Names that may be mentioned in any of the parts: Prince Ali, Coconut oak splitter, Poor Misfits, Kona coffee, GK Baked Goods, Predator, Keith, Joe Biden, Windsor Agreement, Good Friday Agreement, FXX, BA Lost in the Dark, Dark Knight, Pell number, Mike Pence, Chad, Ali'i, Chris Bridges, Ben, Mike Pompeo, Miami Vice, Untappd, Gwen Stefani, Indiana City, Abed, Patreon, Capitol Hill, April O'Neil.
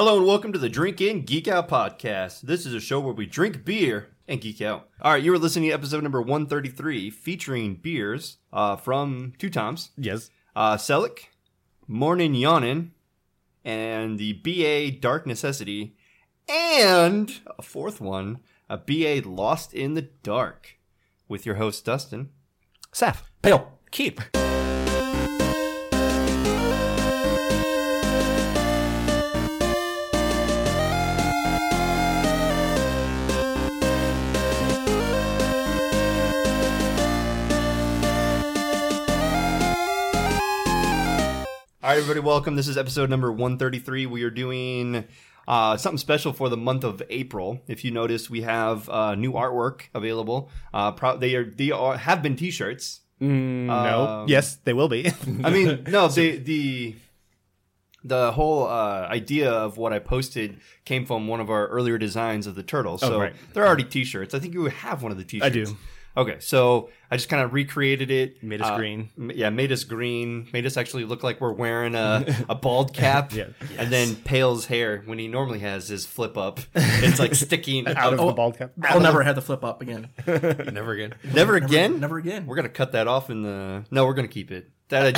Hello and welcome to the Drink In, Geek Out podcast. This is a show where we drink beer and geek out. All right, you were listening to episode number 133 featuring beers from Two Toms. Yes. Selleck, Morning Yawning, and the BA Dark Necessity, and a fourth one, a BA Lost in the Dark, with your host Dustin, Saf, Pale, Keith. All right, everybody, welcome. This is episode number 133. We are doing something special for the month of April. If you notice, we have new artwork available. They have been T-shirts. No. Yes, they will be. I mean, no, the whole idea of what I posted came from one of our earlier designs of the turtle. So right. They're already T-shirts. I think you have one of the T-shirts. I do. Okay, so I just kind of recreated it. Made us green. Yeah, made us green. Made us actually look like we're wearing a bald cap. Yeah. Yes. And then Pale's hair, when he normally has his flip up, it's like sticking out of the bald cap. I'll never have the flip up again. Never again. Never again? Never again. We're going to cut that off in the... No, we're going to keep it. That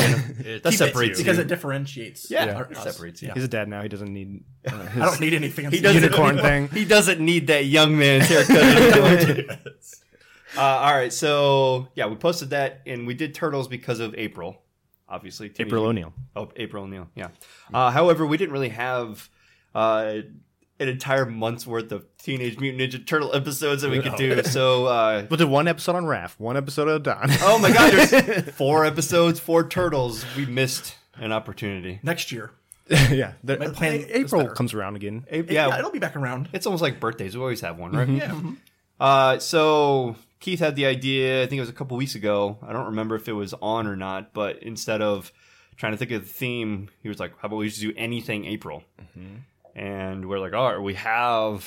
separates you. Because it differentiates. Yeah. It separates you. Yeah. He's a dad now. He doesn't need... I don't need any fancy unicorn thing. He doesn't need that young man's haircut. All right, so, yeah, we posted that, and we did Turtles because of April, obviously. April O'Neil. Oh, April O'Neil, yeah. However, we didn't really have an entire month's worth of Teenage Mutant Ninja Turtle episodes that we could do, so... we'll do one episode on Raph, one episode on Don. Oh, my God, there's 4 episodes, 4 Turtles. We missed an opportunity. Next year. Yeah. My plan April comes around again. Yeah, it'll be back around. It's almost like birthdays. We always have one, right? Mm-hmm. Yeah. Mm-hmm. So... Keith had the idea, I think it was a couple weeks ago. I don't remember if it was on or not, but instead of trying to think of the theme, he was like, how about we just do anything April? Mm-hmm. And we're like, all right,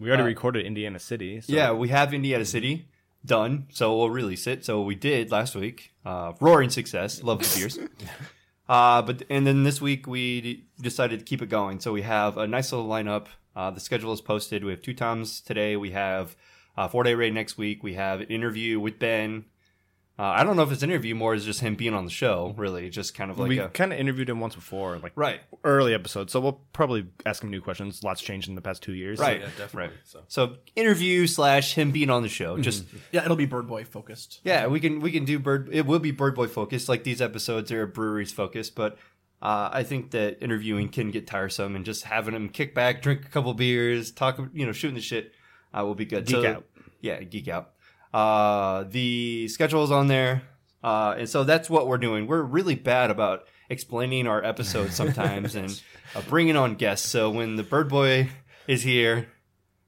we already recorded Indiana City. So. Yeah, we have Indiana City done, so we'll release it. So we did last week. Roaring success. Love the beers. And then this week we decided to keep it going. So we have a nice little lineup. The schedule is posted. We have Two Toms today. We have... 4-day raid next week. We have an interview with Ben. I don't know if it's an interview more, it's just him being on the show, really. Just kind of like we kind of interviewed him once before, like right. Early episodes. So we'll probably ask him new questions. Lots changed in the past 2 years. Right, so. Yeah, definitely. Right. So interview / him being on the show. Just yeah, it'll be Bird Boy focused. Yeah, we can do Bird. It will be Bird Boy focused. Like these episodes are breweries focused, but. I think that interviewing can get tiresome, and just having him kick back, drink a couple beers, talk, shooting the shit. I will be good. Geek out. Yeah, geek out. The schedule is on there. And so that's what we're doing. We're really bad about explaining our episodes sometimes and bringing on guests. So when the Bird Boy is here,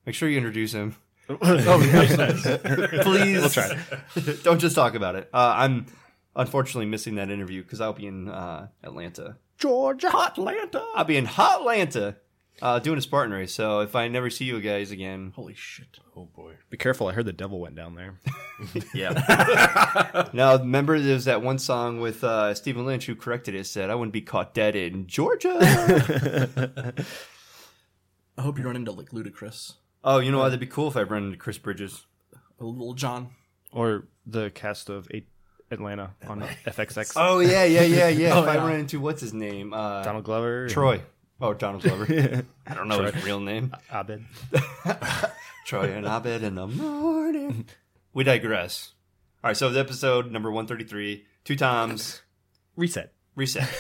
make sure you introduce him. Please. We'll try. Don't just talk about it. I'm unfortunately missing that interview because I'll be in Atlanta. Georgia, Hotlanta. I'll be in Hotlanta. Doing a Spartan race, so if I never see you guys again... Holy shit. Oh, boy. Be careful, I heard the devil went down there. Yeah. Now, remember there's that one song with Stephen Lynch who corrected it, said, I wouldn't be caught dead in Georgia. I hope you run into, like, Ludacris. Oh, you know what? That'd be cool if I run into Chris Bridges. Or Lil Jon. Or the cast of Atlanta on FXX. Oh, yeah. If I run into, what's his name? Donald Glover. Troy. Oh, Donald Glover. Yeah. I don't know his real name. Abed. Troy and Abed in the morning. We digress. All right, so the episode number 133, Two Toms. Reset.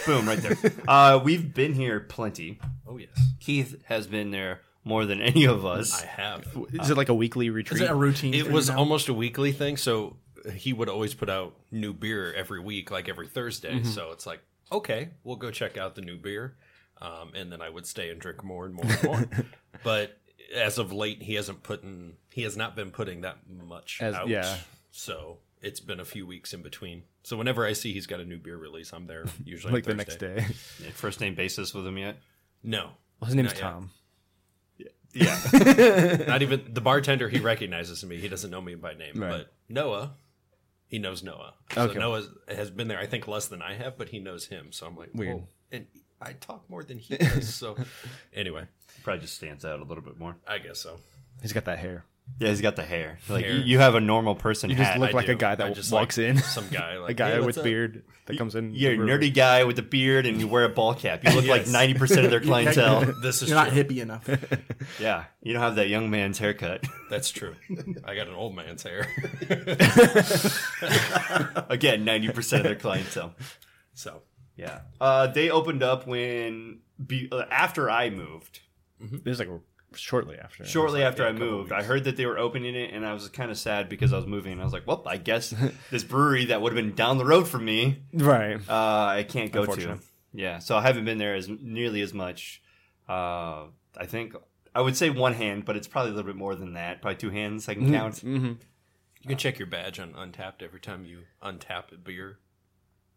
Boom, right there. We've been here plenty. Oh, yes. Keith has been there more than any of us. I have. Is it like a weekly retreat? Is it a routine? It was almost a weekly thing, so he would always put out new beer every week, like every Thursday. Mm-hmm. So it's like, okay, we'll go check out the new beer. And then I would stay and drink more and more and more. But as of late, he has not been putting that much out. Yeah. So it's been a few weeks in between. So whenever I see he's got a new beer release, I'm there usually like on Thursday. The next day. First name basis with him yet? No. Well, his name's Tom. Yeah. Not even the bartender. He recognizes me. He doesn't know me by name, right. But Noah. He knows Noah. Okay. So Noah has been there, I think, less than I have, but he knows him. So I'm like, weird. Whoa. And I talk more than he does. So anyway. Probably just stands out a little bit more. I guess so. He's got that hair. Yeah, he's got the hair. Like you have a normal person. You just look like a guy that walks in. Some guy, like a guy with beard that comes in. You're a nerdy guy with a beard and you wear a ball cap. You look like 90% of their clientele. This is you're not hippie enough. Yeah, you don't have that young man's haircut. That's true. I got an old man's hair. Again, 90% of their clientele. So yeah, they opened up when after I moved. Mm-hmm. There's like a. Shortly after I moved, I heard that they were opening it, and I was kind of sad because I was moving, and I was like, well, I guess this brewery that would have been down the road from me, right? I can't go to. Yeah, so I haven't been there as nearly as much. I think I would say one hand, but it's probably a little bit more than that. Probably two hands I can count. Mm-hmm. You can check your badge on Untappd every time you untap a beer.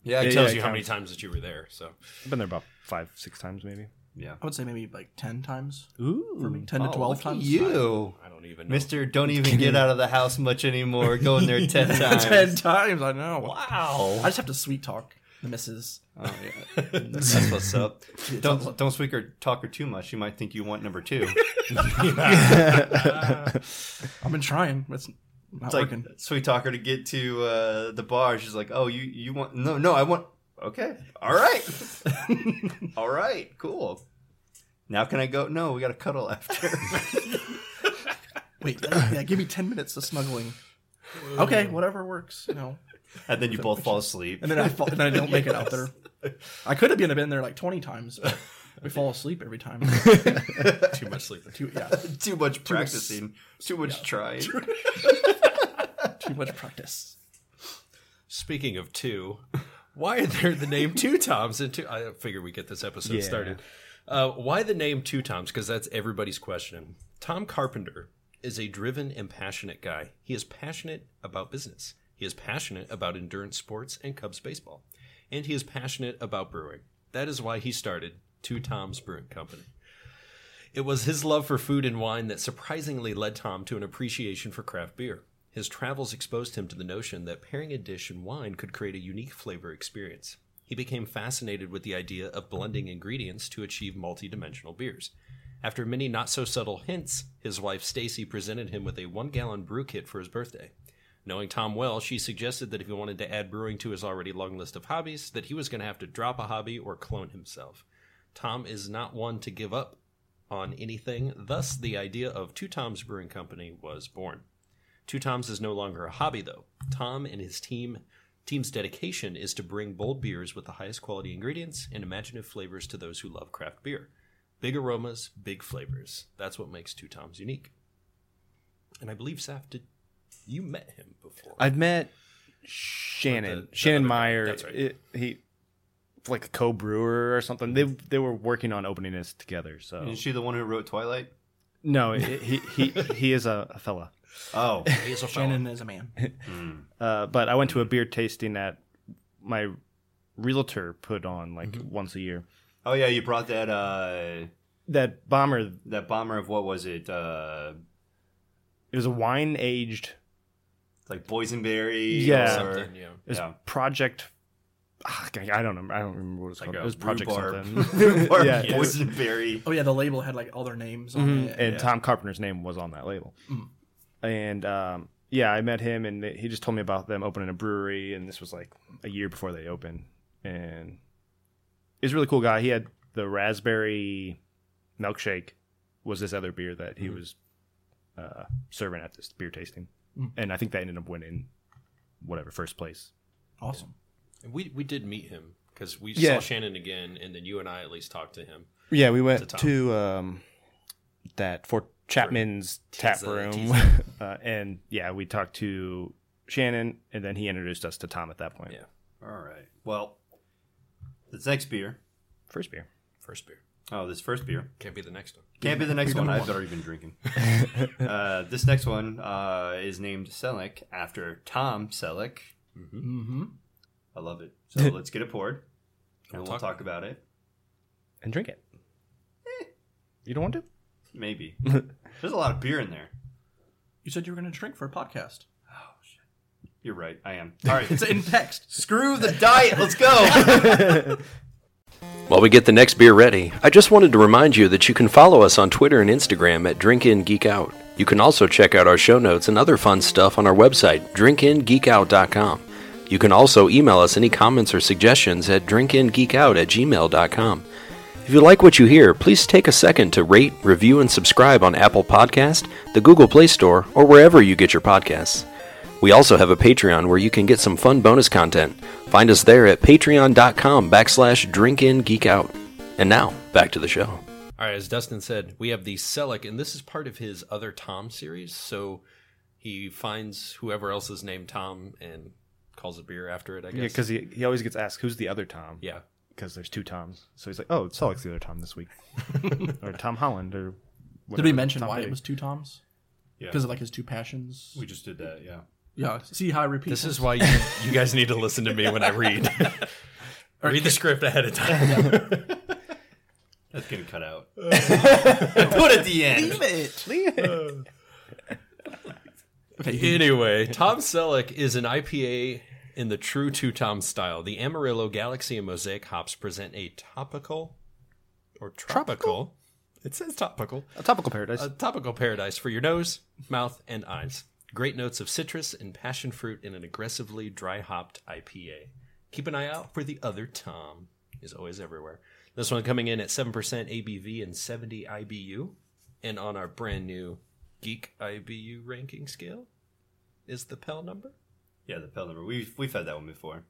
Yeah, it tells you how many times that you were there. So I've been there about 5-6 times maybe. Yeah, I would say maybe like 10 times. Ooh, for me, 10 to 12 times. You, I don't even know. Mister, don't even get out of the house much anymore. Going there 10 times. 10 times, I know. Wow. I just have to sweet talk the missus. Oh yeah, that's what's up. Don't sweet talk her too much. She might think you want number 2. I've been trying. It's like working. Sweet talk her to get to the bar. She's like, oh, you want? No, I want. Okay. All right. All right. Cool. Now can I go? No, we got to cuddle after. Wait. Yeah, give me 10 minutes of snuggling. Okay, whatever works. You know. And then you both fall asleep. And then I don't make it out there. I could have been there like 20 times. But we fall asleep every time. Too much sleeping. Too much practicing. Too much trying. Too much practice. Speaking of two. Why are there the name Two Toms? I figure we get this episode started. Why the name Two Toms? Because that's everybody's question. Tom Carpenter is a driven and passionate guy. He is passionate about business. He is passionate about endurance sports and Cubs baseball. And he is passionate about brewing. That is why he started Two Toms Brewing Company. It was his love for food and wine that surprisingly led Tom to an appreciation for craft beer. His travels exposed him to the notion that pairing a dish and wine could create a unique flavor experience. He became fascinated with the idea of blending ingredients to achieve multidimensional beers. After many not-so-subtle hints, his wife Stacy presented him with a 1-gallon brew kit for his birthday. Knowing Tom well, she suggested that if he wanted to add brewing to his already long list of hobbies, that he was going to have to drop a hobby or clone himself. Tom is not one to give up on anything, thus the idea of Two Toms Brewing Company was born. Two Toms is no longer a hobby, though. Tom and his team's dedication is to bring bold beers with the highest quality ingredients and imaginative flavors to those who love craft beer. Big aromas, big flavors. That's what makes Two Toms unique. And I believe, Saf, you met him before? I've met Shannon. Shannon Meyer. That's right. He like a co-brewer or something. They were working on opening this together. So is she the one who wrote Twilight? No, he is a fella. Oh, Shannon is a man. But I went to a beer tasting that my realtor put on like once a year. Oh yeah, you brought that that bomber of what was it? It was a wine aged, like boysenberry. Yeah, or something. Yeah. It was Project. I don't remember. I don't remember what it was called. It was Project something. Boysenberry. Oh yeah, the label had like all their names on it, and Tom Carpenter's name was on that label. Mm. And, I met him, and he just told me about them opening a brewery, and this was, like, a year before they opened. And he's a really cool guy. He had the raspberry milkshake was this other beer that he was serving at this beer tasting. Mm-hmm. And I think that ended up winning, whatever, first place. Awesome. Yeah. And we did meet him, because we saw Shannon again, and then you and I at least talked to him. Yeah, we went to that Chapman's tap room, and we talked to Shannon, and then he introduced us to Tom at that point. Yeah. All right. Well, this next beer, first beer. Oh, this first beer can't be the next one. Can't be the next one. I've already been drinking. This next one is named Selleck after Tom Selleck. Mm-hmm. Mm-hmm. I love it. So let's get it poured, and we'll talk about it and drink it. You don't want to? Maybe. There's a lot of beer in there. You said you were going to drink for a podcast. Oh, shit. You're right. I am. All right. It's in text. Screw the diet. Let's go. While we get the next beer ready, I just wanted to remind you that you can follow us on Twitter and Instagram at DrinkInGeekOut. You can also check out our show notes and other fun stuff on our website, drinkingeekout.com. You can also email us any comments or suggestions at drinkingeekout@gmail.com. If you like what you hear, please take a second to rate, review, and subscribe on Apple Podcast, the Google Play Store, or wherever you get your podcasts. We also have a Patreon where you can get some fun bonus content. Find us there at patreon.com/drinkingeekout. And now, back to the show. All right, as Dustin said, we have the Selleck, and this is part of his Other Tom series. So he finds whoever else is named Tom and calls a beer after it, I guess. Yeah, because he always gets asked, who's the other Tom? Yeah. Because there's two Toms. So he's like, oh, Selleck's the other Tom this week. Or Tom Holland or whatever. Did we mention Tom why Day? It was two Toms? Yeah. Because of like his two passions? We just did that, yeah. Yeah, see how I repeat this. This is why you guys need to listen to me when I read. Read the script ahead of time. That's getting cut out. Put it at the end. Leave it. Anyway, Tom Selleck is an IPA... in the true Two Toms style, the Amarillo, Galaxy, and Mosaic hops present a tropical? It says topical. A topical paradise. A topical paradise for your nose, mouth, and eyes. Great notes of citrus and passion fruit in an aggressively dry-hopped IPA. Keep an eye out for the other Tom. Is always everywhere. This one coming in at 7% ABV and 70 IBU. And on our brand new Geek IBU ranking scale is the Pell number. Yeah, the Pell number. We've had that one before.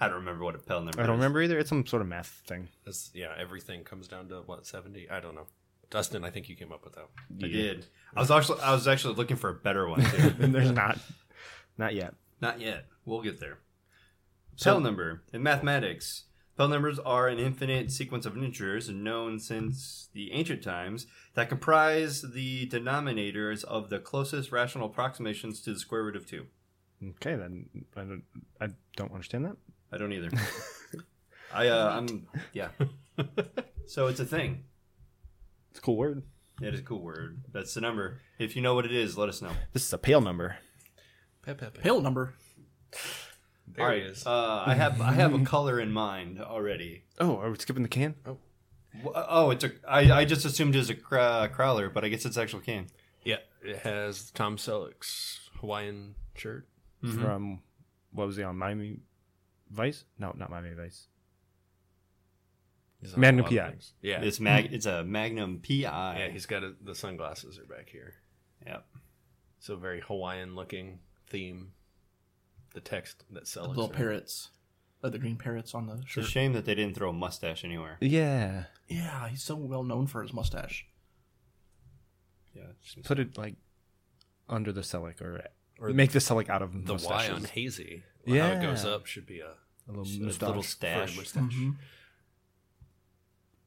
I don't remember what a Pell number is. I don't remember either. It's some sort of math thing. It's, yeah, everything comes down to, 70? I don't know. Dustin, I think you came up with that one. I did. I was actually looking for a better one, too. There's not. Not yet. We'll get there. Pell number. In mathematics, Pell numbers are an infinite sequence of integers known since the ancient times that comprise the denominators of the closest rational approximations to the square root of 2. Okay, then I don't understand that. I don't either. I'm So it's a thing. It's a cool word. It is a cool word. That's the number. If you know what it is, let us know. This is a pale number. Pale number. There All right. It is. I have a color in mind already. Oh, are we skipping the can? Oh, it's a. I just assumed it was a crowler, but I guess it's an actual can. Yeah, it has Tom Selleck's Hawaiian shirt from what was he on? Miami Vice? No, not Miami Vice. Magnum P.I. Yeah, it's a Magnum P.I. Yeah, he's got the sunglasses are back here. Yep. So very Hawaiian looking theme. The text that sells little parrots, the green parrots on the shirt. It's a shame that they didn't throw a mustache anywhere. Yeah. Yeah, he's so well known for his mustache. Yeah, put it like under the Selleck or make the Selleck out of the mustaches. Y on hazy. Well, yeah, how it goes up should be a little stash. Mm-hmm.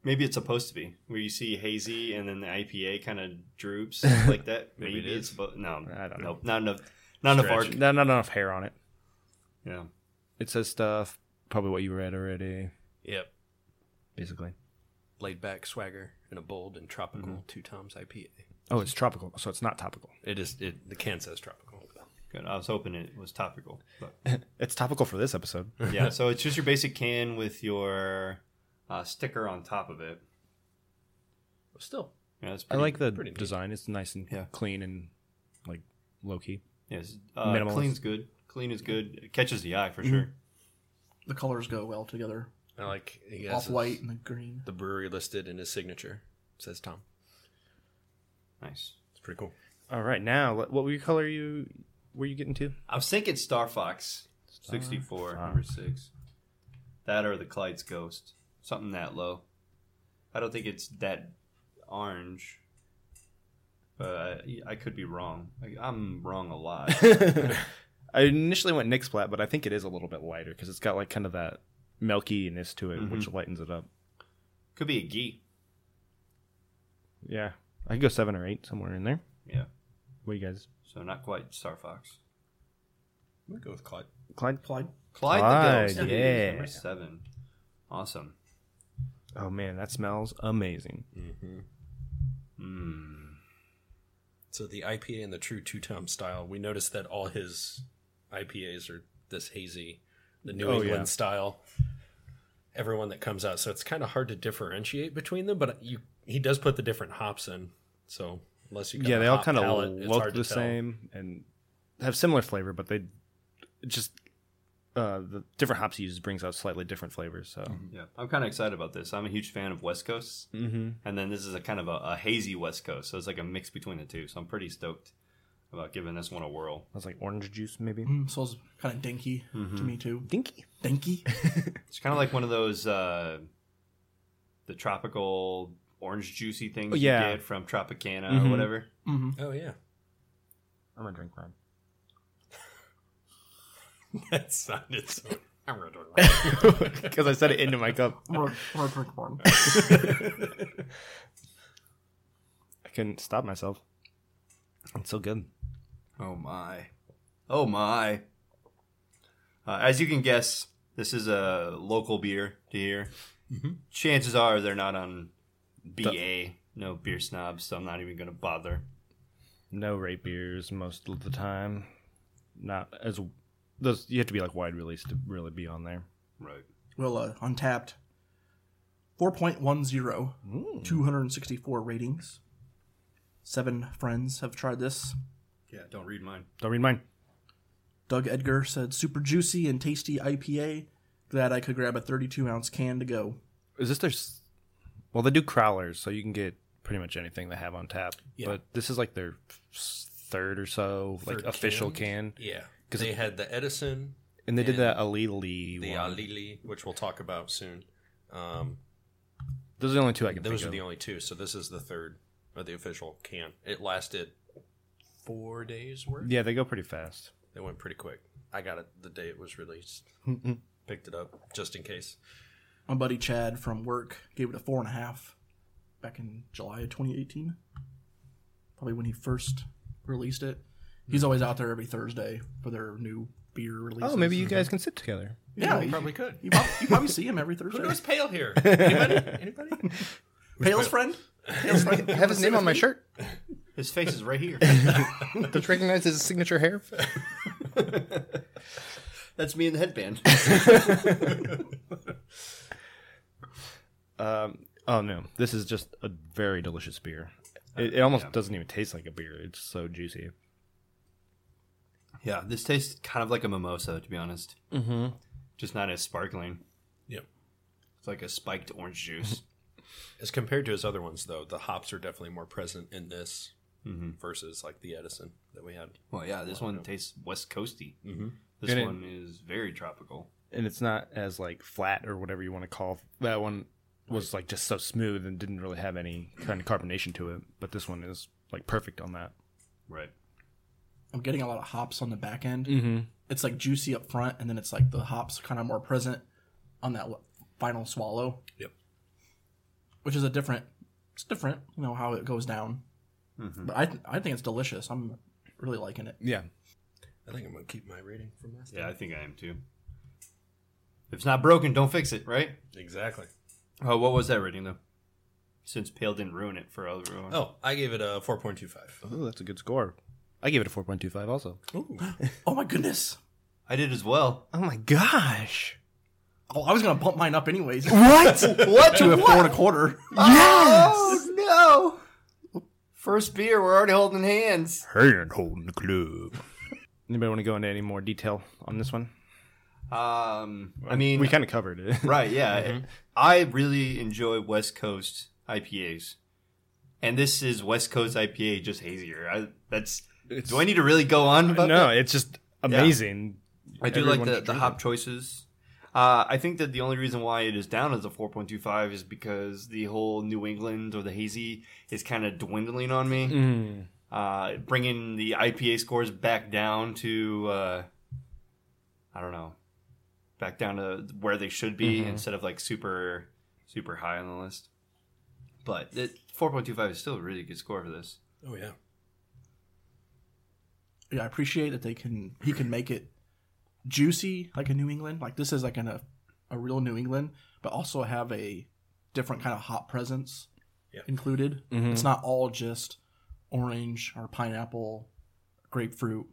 Maybe it's supposed to be where you see hazy and then the IPA kind of droops like that. Maybe it's supposed. No, I don't know. Not enough arc. Not enough hair on it. Yeah, it says stuff. Probably what you read already. Yep. Basically, laid back swagger in a bold and tropical Two Toms IPA. Oh, it's tropical, so it's not topical. It is. The can says tropical. Good. I was hoping it was topical. But. It's topical for this episode. Yeah, so it's just your basic can with your sticker on top of it. Still. Yeah, it's pretty, I like the design. Neat. It's nice and clean and like low-key. Yes. Clean's good. Clean is good. It catches the eye for sure. The colors go well together. I like off-white and the green. The brewery listed in his signature. It says Tom. Nice. It's pretty cool. All right. Now, what color were you getting to? I was thinking Star Fox. 64, Fox. Number 6. That or the Clyde's Ghost. Something that low. I don't think it's that orange. But I could be wrong. I'm wrong a lot. I initially went Nick's Plat, but I think it is a little bit lighter because it's got like kind of that milkiness to it, which lightens it up. Could be a ghee. Yeah. I could go 7 or 8, somewhere in there. Yeah. What do you guys? So not quite Star Fox. I'm going to go with Clyde. Clyde the Ghost. Yeah. Number 7. Awesome. Oh, man. That smells amazing. Mm-hmm. Mm. So the IPA in the true two-tom style, we noticed that all his IPAs are this hazy, the New England style. everyone that comes out, so it's kind of hard to differentiate between them. But he does put the different hops in, so unless you they all kind of look the same and have similar flavor, but they just the different hops he uses brings out slightly different flavors. So yeah, I'm kind of excited about this. I'm a huge fan of West Coasts, and then this is a kind of a hazy West Coast, so it's like a mix between the two. So I'm pretty stoked about giving this one a whirl. That's like orange juice, maybe. So it's kind of dinky to me, too. Dinky? It's kind of like one of those, the tropical orange juicy things you get from Tropicana or whatever. Oh, yeah. I'm going to drink wine. That sounded so... I'm going to drink wine. Because I said it into my cup. I'm going to drink wine. I couldn't stop myself. It's so good. Oh, my. Oh, my. As you can guess, this is a local beer to here. Chances are they're not on BA. No beer snobs, so I'm not even going to bother. No rate beers most of the time. Not as those. You have to be like wide release to really be on there. Right. Well, Untappd. 4.10. 264 ratings. 7 friends have tried this. Yeah, don't read mine. Doug Edgar said, super juicy and tasty IPA. Glad I could grab a 32-ounce can to go. Is this their... Well, they do crowlers, so you can get pretty much anything they have on tap. Yeah. But this is like their third or so, like official can. Yeah. Because they had the Edison. And they did that Ali'i one. The Ali'i, which we'll talk about soon. Those are the only two I can think of. Those are the only two, so this is the third. Or the official can. It lasted 4 days' worth. Yeah, they go pretty fast. They went pretty quick. I got it the day it was released. Picked it up just in case. My buddy Chad from work gave it a 4.5 back in July of 2018. Probably when he first released it. He's always out there every Thursday for their new beer releases. Oh, maybe you guys can sit together. Yeah, we probably could. You probably see him every Thursday. Who knows Pale here? Anybody? Pale's friend? I have his name on my shirt. His face is right here. Don't you recognize his signature hair? That's me in the headband. Oh, no. This is just a very delicious beer. It almost doesn't even taste like a beer. It's so juicy. Yeah, this tastes kind of like a mimosa, to be honest. Just not as sparkling. Yep. It's like a spiked orange juice. As compared to his other ones, though, the hops are definitely more present in this versus like the Edison that we had. Well, yeah, this one tastes West Coasty. This one is very tropical, and it's not as like flat or whatever you want to call that one. Was like just so smooth and didn't really have any kind of carbonation to it. But this one is like perfect on that. Right. I'm getting a lot of hops on the back end. It's like juicy up front, and then it's like the hops kind of more present on that final swallow. Yep. Which is it's different, you know, how it goes down. But I think it's delicious. I'm really liking it. Yeah. I think I'm going to keep my rating from last time. Yeah, I think I am too. If it's not broken, don't fix it, right? Exactly. Oh, what was that rating, though? Since Pale didn't ruin it for everyone. Oh, I gave it a 4.25. Oh, that's a good score. I gave it a 4.25 also. Ooh. Oh, my goodness. I did as well. Oh, my gosh. Oh, I was going to bump mine up anyways. What? To a 4.25. Yes. Oh, no. First beer. We're already holding hands. Hand holding the club. Anybody want to go into any more detail on this one? I mean, we kind of covered it. Right. Yeah. I really enjoy West Coast IPAs. And this is West Coast IPA, just hazier. Do I need to really go on about that? No, it's just amazing. Yeah. I do like the hop choices. I think that the only reason why it is down as a 4.25 is because the whole New England or the hazy is kind of dwindling on me. Bringing the IPA scores back down to, back down to where they should be instead of like super, super high on the list. But 4.25 is still a really good score for this. Oh, yeah. Yeah, I appreciate that he can make it juicy like a New England, like this is like a real New England, but also have a different kind of hop presence included. It's not all just orange or pineapple, grapefruit.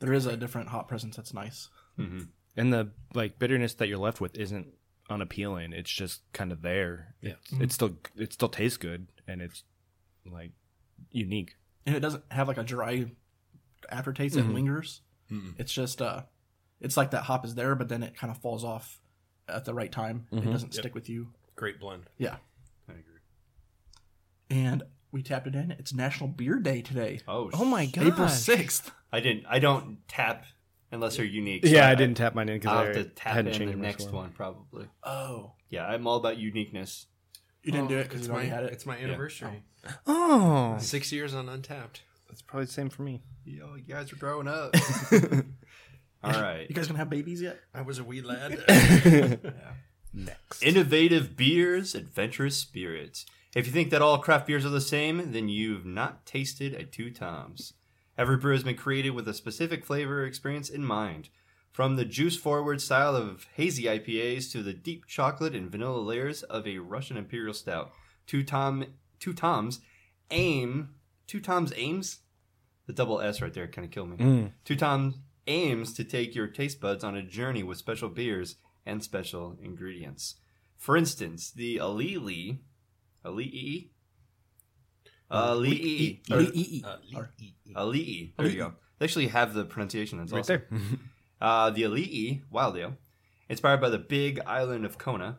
There is a different hop presence that's nice. And the like bitterness that you're left with isn't unappealing. It's just kind of there. Yeah. It still tastes good, and it's like unique. And it doesn't have like a dry aftertaste that lingers. Mm-mm. It's just it's like that hop is there, but then it kind of falls off at the right time. Mm-hmm. It doesn't stick with you. Great blend. Yeah, I agree. And we tapped it in. It's National Beer Day today. Oh my god, April 6th. I don't tap unless they're unique. So yeah, I didn't tap mine in because I have to tap in the next one probably. Oh, yeah, I'm all about uniqueness. You didn't do it because you already had it. It's my anniversary. Yeah. Oh, 6 years on Untappd. That's probably the same for me. Yo, you guys are growing up. All right. You guys gonna have babies yet? I was a wee lad. Yeah. Next. Innovative beers, adventurous spirits. If you think that all craft beers are the same, then you've not tasted a Two Toms. Every brew has been created with a specific flavor experience in mind. From the juice-forward style of hazy IPAs to the deep chocolate and vanilla layers of a Russian Imperial Stout, Two Toms aims... The double S right there kind of killed me. Two Toms aims to take your taste buds on a journey with special beers and special ingredients. For instance, the Ali'i. There you go. They actually have the pronunciation. That's awesome. Right there. The Ali'i Wild Ale, inspired by the big island of Kona.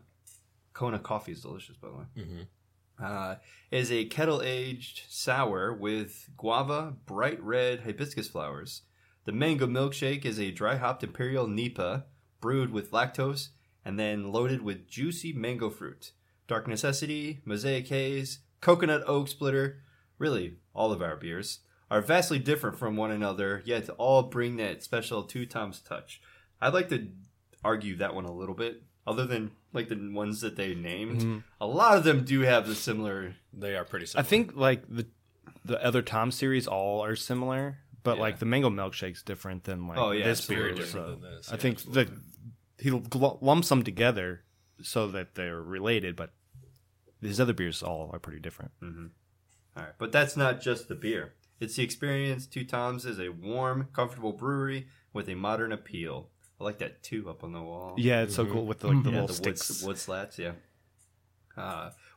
Kona coffee is delicious, by the way. Mm-hmm. Is a kettle-aged sour with guava, bright red hibiscus flowers. The Mango Milkshake is a dry-hopped Imperial Nipa, brewed with lactose, and then loaded with juicy mango fruit. Dark Necessity, Mosaic Haze, Coconut Oak Splitter, really all of our beers, are vastly different from one another, yet all bring that special Two Toms touch. I'd like to argue that one a little bit. Other than like the ones that they named, a lot of them do have the similar. They are pretty similar. I think like the other Tom series all are similar, but like the Mango Milkshake's different than like this beer. So I think that he lumps them together so that they're related, but these other beers all are pretty different. Mm-hmm. All right, but that's not just the beer. It's the experience. Two Toms is a warm, comfortable brewery with a modern appeal. I like that too up on the wall. Yeah, it's so cool with the, like, the little the sticks. Wood slats, yeah.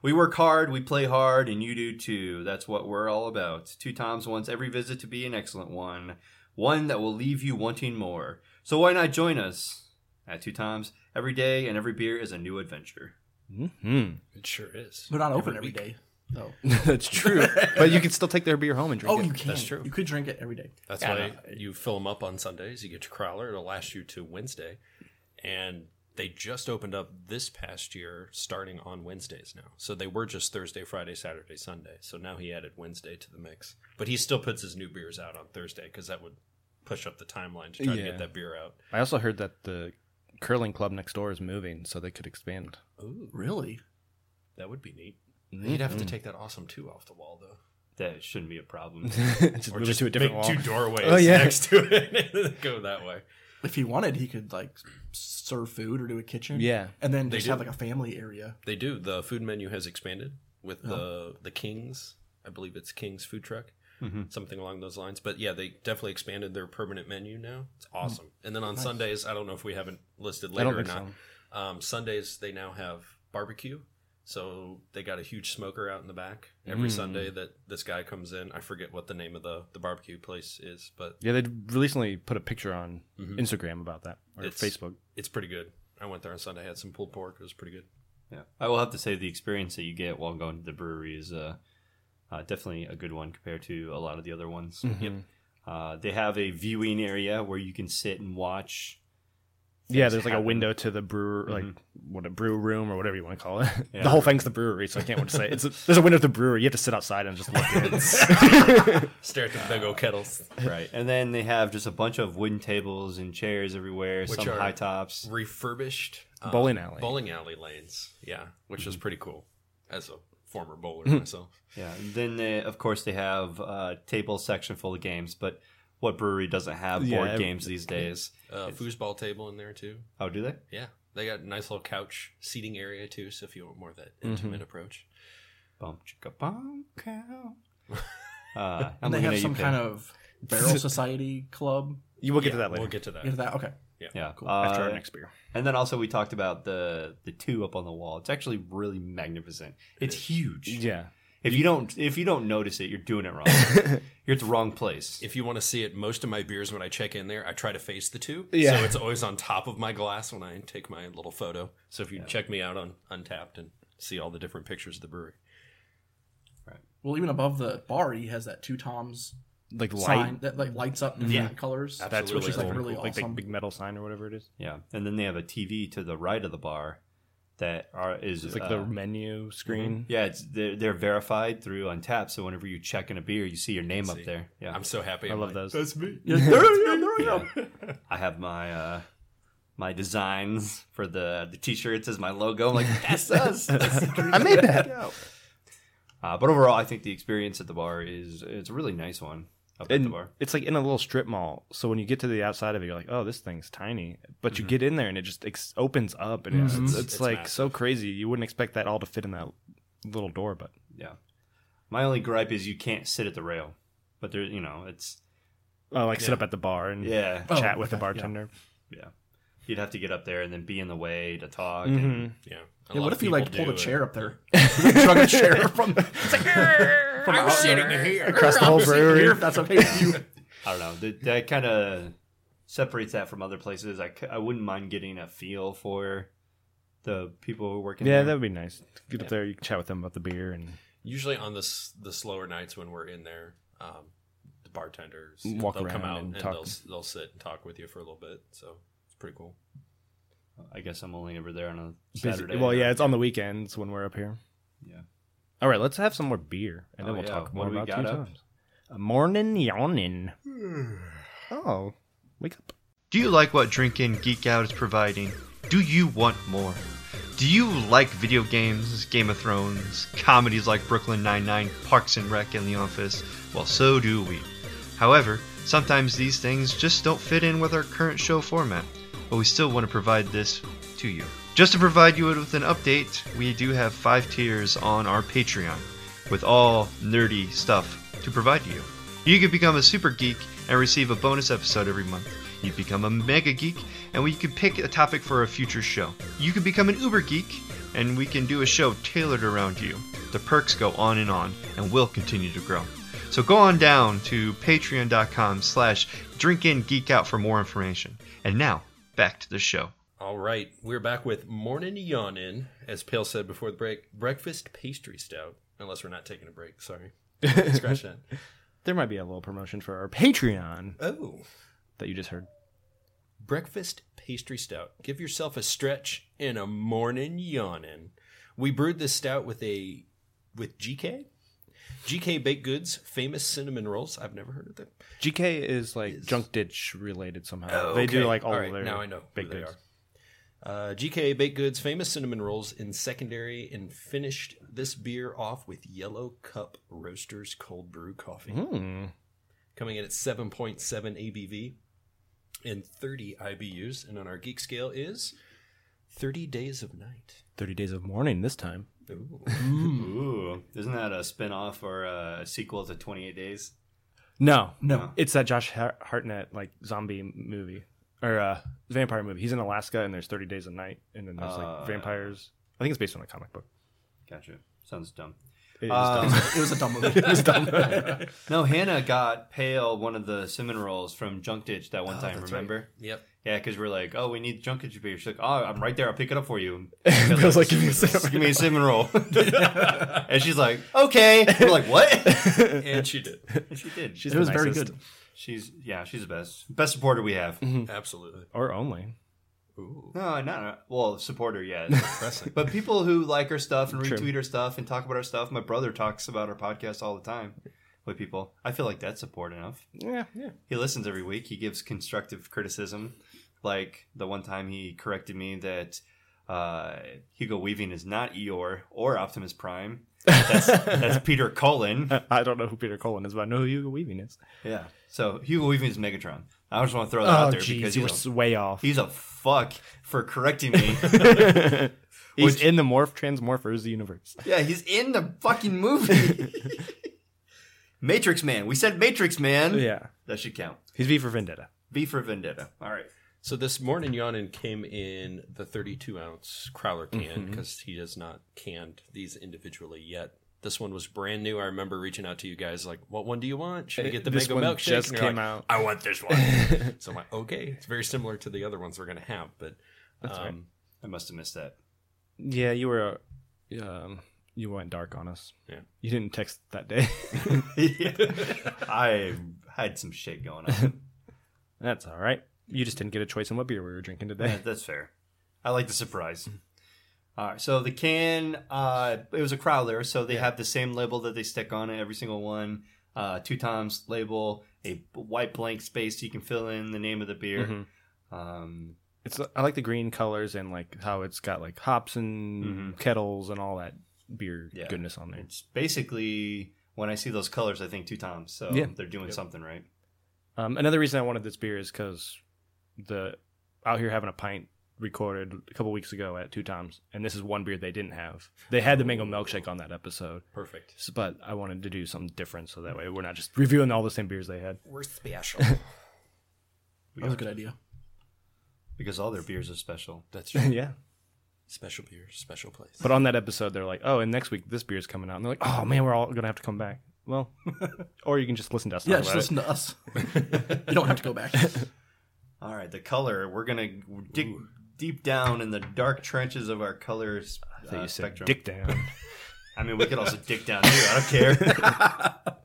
We work hard, we play hard, and you do too. That's what we're all about. Two Toms wants every visit to be an excellent one. One that will leave you wanting more. So why not join us at Two Toms? Every day and every beer is a new adventure. Mm-hmm. It sure is. They're not open every day. No. That's true. But you can still take their beer home and drink it. Oh, you can. That's true. You could drink it every day. That's why you fill them up on Sundays. You get your crowler. It'll last you to Wednesday. And they just opened up this past year starting on Wednesdays now. So they were just Thursday, Friday, Saturday, Sunday. So now he added Wednesday to the mix. But he still puts his new beers out on Thursday because that would push up the timeline to try to get that beer out. I also heard that the curling club next door is moving, so they could expand. Ooh, really? That would be neat. You'd have to take that awesome two off the wall, though. That shouldn't be a problem. Just or move just it to a different make wall. Two doorways next to it and go that way. If he wanted, he could like serve food or do a kitchen. Yeah, and then they just have like a family area. They do. The food menu has expanded with the King's. I believe it's King's food truck, something along those lines. But yeah, they definitely expanded their permanent menu now. It's awesome. And then on Sundays, I don't know if we haven't listed later or not. So. Sundays they now have barbecue. So they got a huge smoker out in the back every Sunday that this guy comes in. I forget what the name of the barbecue place is, but yeah, they recently put a picture on Instagram about that or Facebook. It's pretty good. I went there on Sunday, had some pulled pork. It was pretty good. Yeah, I will have to say the experience that you get while going to the brewery is definitely a good one compared to a lot of the other ones. Mm-hmm. Yep, they have a viewing area where you can sit and watch. Yeah, there's like a window to the brewer, like a brew room or whatever you want to call it. Yeah. The whole thing's the brewery, so I can't want to say it. There's a window to the brewery. You have to sit outside and just look in. Stare at the big old kettles. Right. And then they have just a bunch of wooden tables and chairs everywhere, which some high tops. Refurbished bowling alley lanes. Yeah, which is pretty cool as a former bowler myself. Yeah. And then, of course, they have a table section full of games, but... What brewery doesn't have board games these days? Foosball table in there, too. Oh, do they? Yeah. They got a nice little couch seating area, too, so if you want more of that intimate approach. Bum, chicka, bum, cow. And they have some kind of barrel society club. We'll get to that later. We'll get to that. Okay. Yeah, cool. After our next beer. And then also we talked about the two up on the wall. It's actually really magnificent. It's huge. Yeah. If you don't notice it, you're doing it wrong. You're at the wrong place. If you want to see it, most of my beers when I check in there, I try to face the two. Yeah. So it's always on top of my glass when I take my little photo. So if you check me out on Untappd and see all the different pictures of the brewery. Right. Well, even above the bar, he has that Two Toms like light sign that like lights up different colors. Absolutely. That's which is like really cool. Awesome. Like big metal sign or whatever it is. Yeah. And then they have a TV to the right of the bar. It's like the menu screen. Yeah, they're verified through Untappd, so whenever you check in a beer, you see your name up there. Yeah, I'm so happy. I love those. That's me. Yeah, there I am. I have my my designs for the t-shirts as my logo. I'm like, that's us. I made that. But overall, I think the experience at the bar it's a really nice one. It's like in a little strip mall, so when you get to the outside of it, you're like, oh, this thing's tiny. But you get in there, and it just opens up, and it's like massive. So crazy. You wouldn't expect that all to fit in that little door, but... Yeah. My only gripe is you can't sit at the rail, but there, it's... Oh, like sit up at the bar and chat with the bartender. Yeah. You'd have to get up there and then be in the way to talk. Mm-hmm. And, what if you pulled a chair up there? Drug a chair from... It's like... I'm sitting here across the whole brewery. If that's okay with you. I don't know. That kind of separates that from other places. I wouldn't mind getting a feel for the people who work in there. Yeah, that would be nice. Get up there, you can chat with them about the beer. And usually on the slower nights when we're in there, the bartenders they'll come out and talk. They'll sit and talk with you for a little bit. So it's pretty cool. I guess I'm only ever there on a Saturday. Well, it's on the weekends when we're up here. Yeah. All right, let's have some more beer, and then we'll talk more about Two Toms. Morning Yawning. Oh, wake up. Do you like what Drinkin' Geek Out is providing? Do you want more? Do you like video games, Game of Thrones, comedies like Brooklyn Nine-Nine, Parks and Rec, and The Office? Well, so do we. However, sometimes these things just don't fit in with our current show format, but we still want to provide this to you. Just to provide you with an update, we do have 5 tiers on our Patreon with all nerdy stuff to provide you. You can become a super geek and receive a bonus episode every month. You become a mega geek and we can pick a topic for a future show. You can become an uber geek and we can do a show tailored around you. The perks go on and will continue to grow. So go on down to patreon.com/drinkingeekout for more information. And now, back to the show. All right, we're back with Morning Yawning, as Pale said before the break, breakfast pastry stout, unless we're not taking a break, sorry. Scratch that. There might be a little promotion for our Patreon. Oh. That you just heard. Breakfast pastry stout. Give yourself a stretch and a morning yawning. We brewed this stout with GK Baked Goods, famous cinnamon rolls. I've never heard of them. GK is like Junk Ditch related somehow. Oh, okay. They do like all of their now I know baked goods. Are. GK Baked Goods, famous cinnamon rolls in secondary, and finished this beer off with Yellow Cup Roasters Cold Brew Coffee. Mm. Coming in at 7.7 ABV and 30 IBUs. And on our geek scale is 30 Days of Night. 30 Days of Morning this time. Ooh. Ooh. Isn't that a spinoff or a sequel to 28 Days? No. It's that Josh Hartnett like zombie movie. Or vampire movie. He's in Alaska, and there's 30 Days of Night, and then there's like vampires. I think it's based on a comic book. Gotcha. Sounds dumb. It was dumb. It was a dumb movie. It was dumb. No, Hannah got Pale one of the cinnamon rolls from Junk Ditch that one time. Remember? Right. Yep. Yeah, because we're like, oh, we need Junk Ditch beer. She's like, oh, I'm right there. I'll pick it up for you. And I was like, give me a cinnamon roll. And she's like, okay. And we're like, what? And she did. She's the nicest. Very good. She's the best. Best supporter we have. Mm-hmm. Absolutely. Or only. Ooh. No, not, well, supporter, yeah. Impressive. But people who like our stuff and retweet our stuff and talk about our stuff. My brother talks about our podcast all the time with people. I feel like that's support enough. Yeah. He listens every week. He gives constructive criticism. Like the one time he corrected me that Hugo Weaving is not Eeyore or Optimus Prime. That's Peter Cullen. I don't know who Peter Cullen is, but I know who Hugo Weaving is. Yeah. So Hugo Weaving is Megatron. I just want to throw that out there because you were way off. He's a fuck for correcting me. He's in the Transmorphers universe. Yeah, he's in the fucking movie. Matrix Man. We said Matrix Man. Yeah. That should count. He's V for Vendetta. All right. So this Morning Yawning came in the 32-ounce crowler can because he has not canned these individually yet. This one was brand new. I remember reaching out to you guys like, what one do you want? Should I get the mango milkshake? Just came out. I want this one. So I'm like, okay. It's very similar to the other ones we're going to have. But that's right. I must have missed that. Yeah, you were... you went dark on us. Yeah. You didn't text that day. I had some shit going on. That's all right. You just didn't get a choice in what beer we were drinking today. Yeah, that's fair. I like the surprise. All right. So the can, it was a crowler. So they have the same label that they stick on it, every single one. Two Toms label, a white blank space. So you can fill in the name of the beer. Mm-hmm. It's I like the green colors and like how it's got like hops and kettles and all that beer goodness on there. It's basically when I see those colors, I think Two Toms. So they're doing something right. Another reason I wanted this beer is because the Out Here Having a Pint recorded a couple weeks ago at Two Toms, and this is one beer they didn't have. They had the mango milkshake on that episode. Perfect. So, but I wanted to do something different, so that way we're not just reviewing all the same beers they had. We're special. That was a good idea. Because all their beers are special. That's true. Yeah. Special beer, special place. But on that episode, they're like, oh, and next week this beer's coming out. And they're like, oh, man, we're all going to have to come back. Well, or you can just listen to us. Yeah, just listen to us. You don't have to go back. All right, the color. We're going to dig deep down in the dark trenches of our color spectrum. Dick down. I mean, we could also dick down, too. I don't care.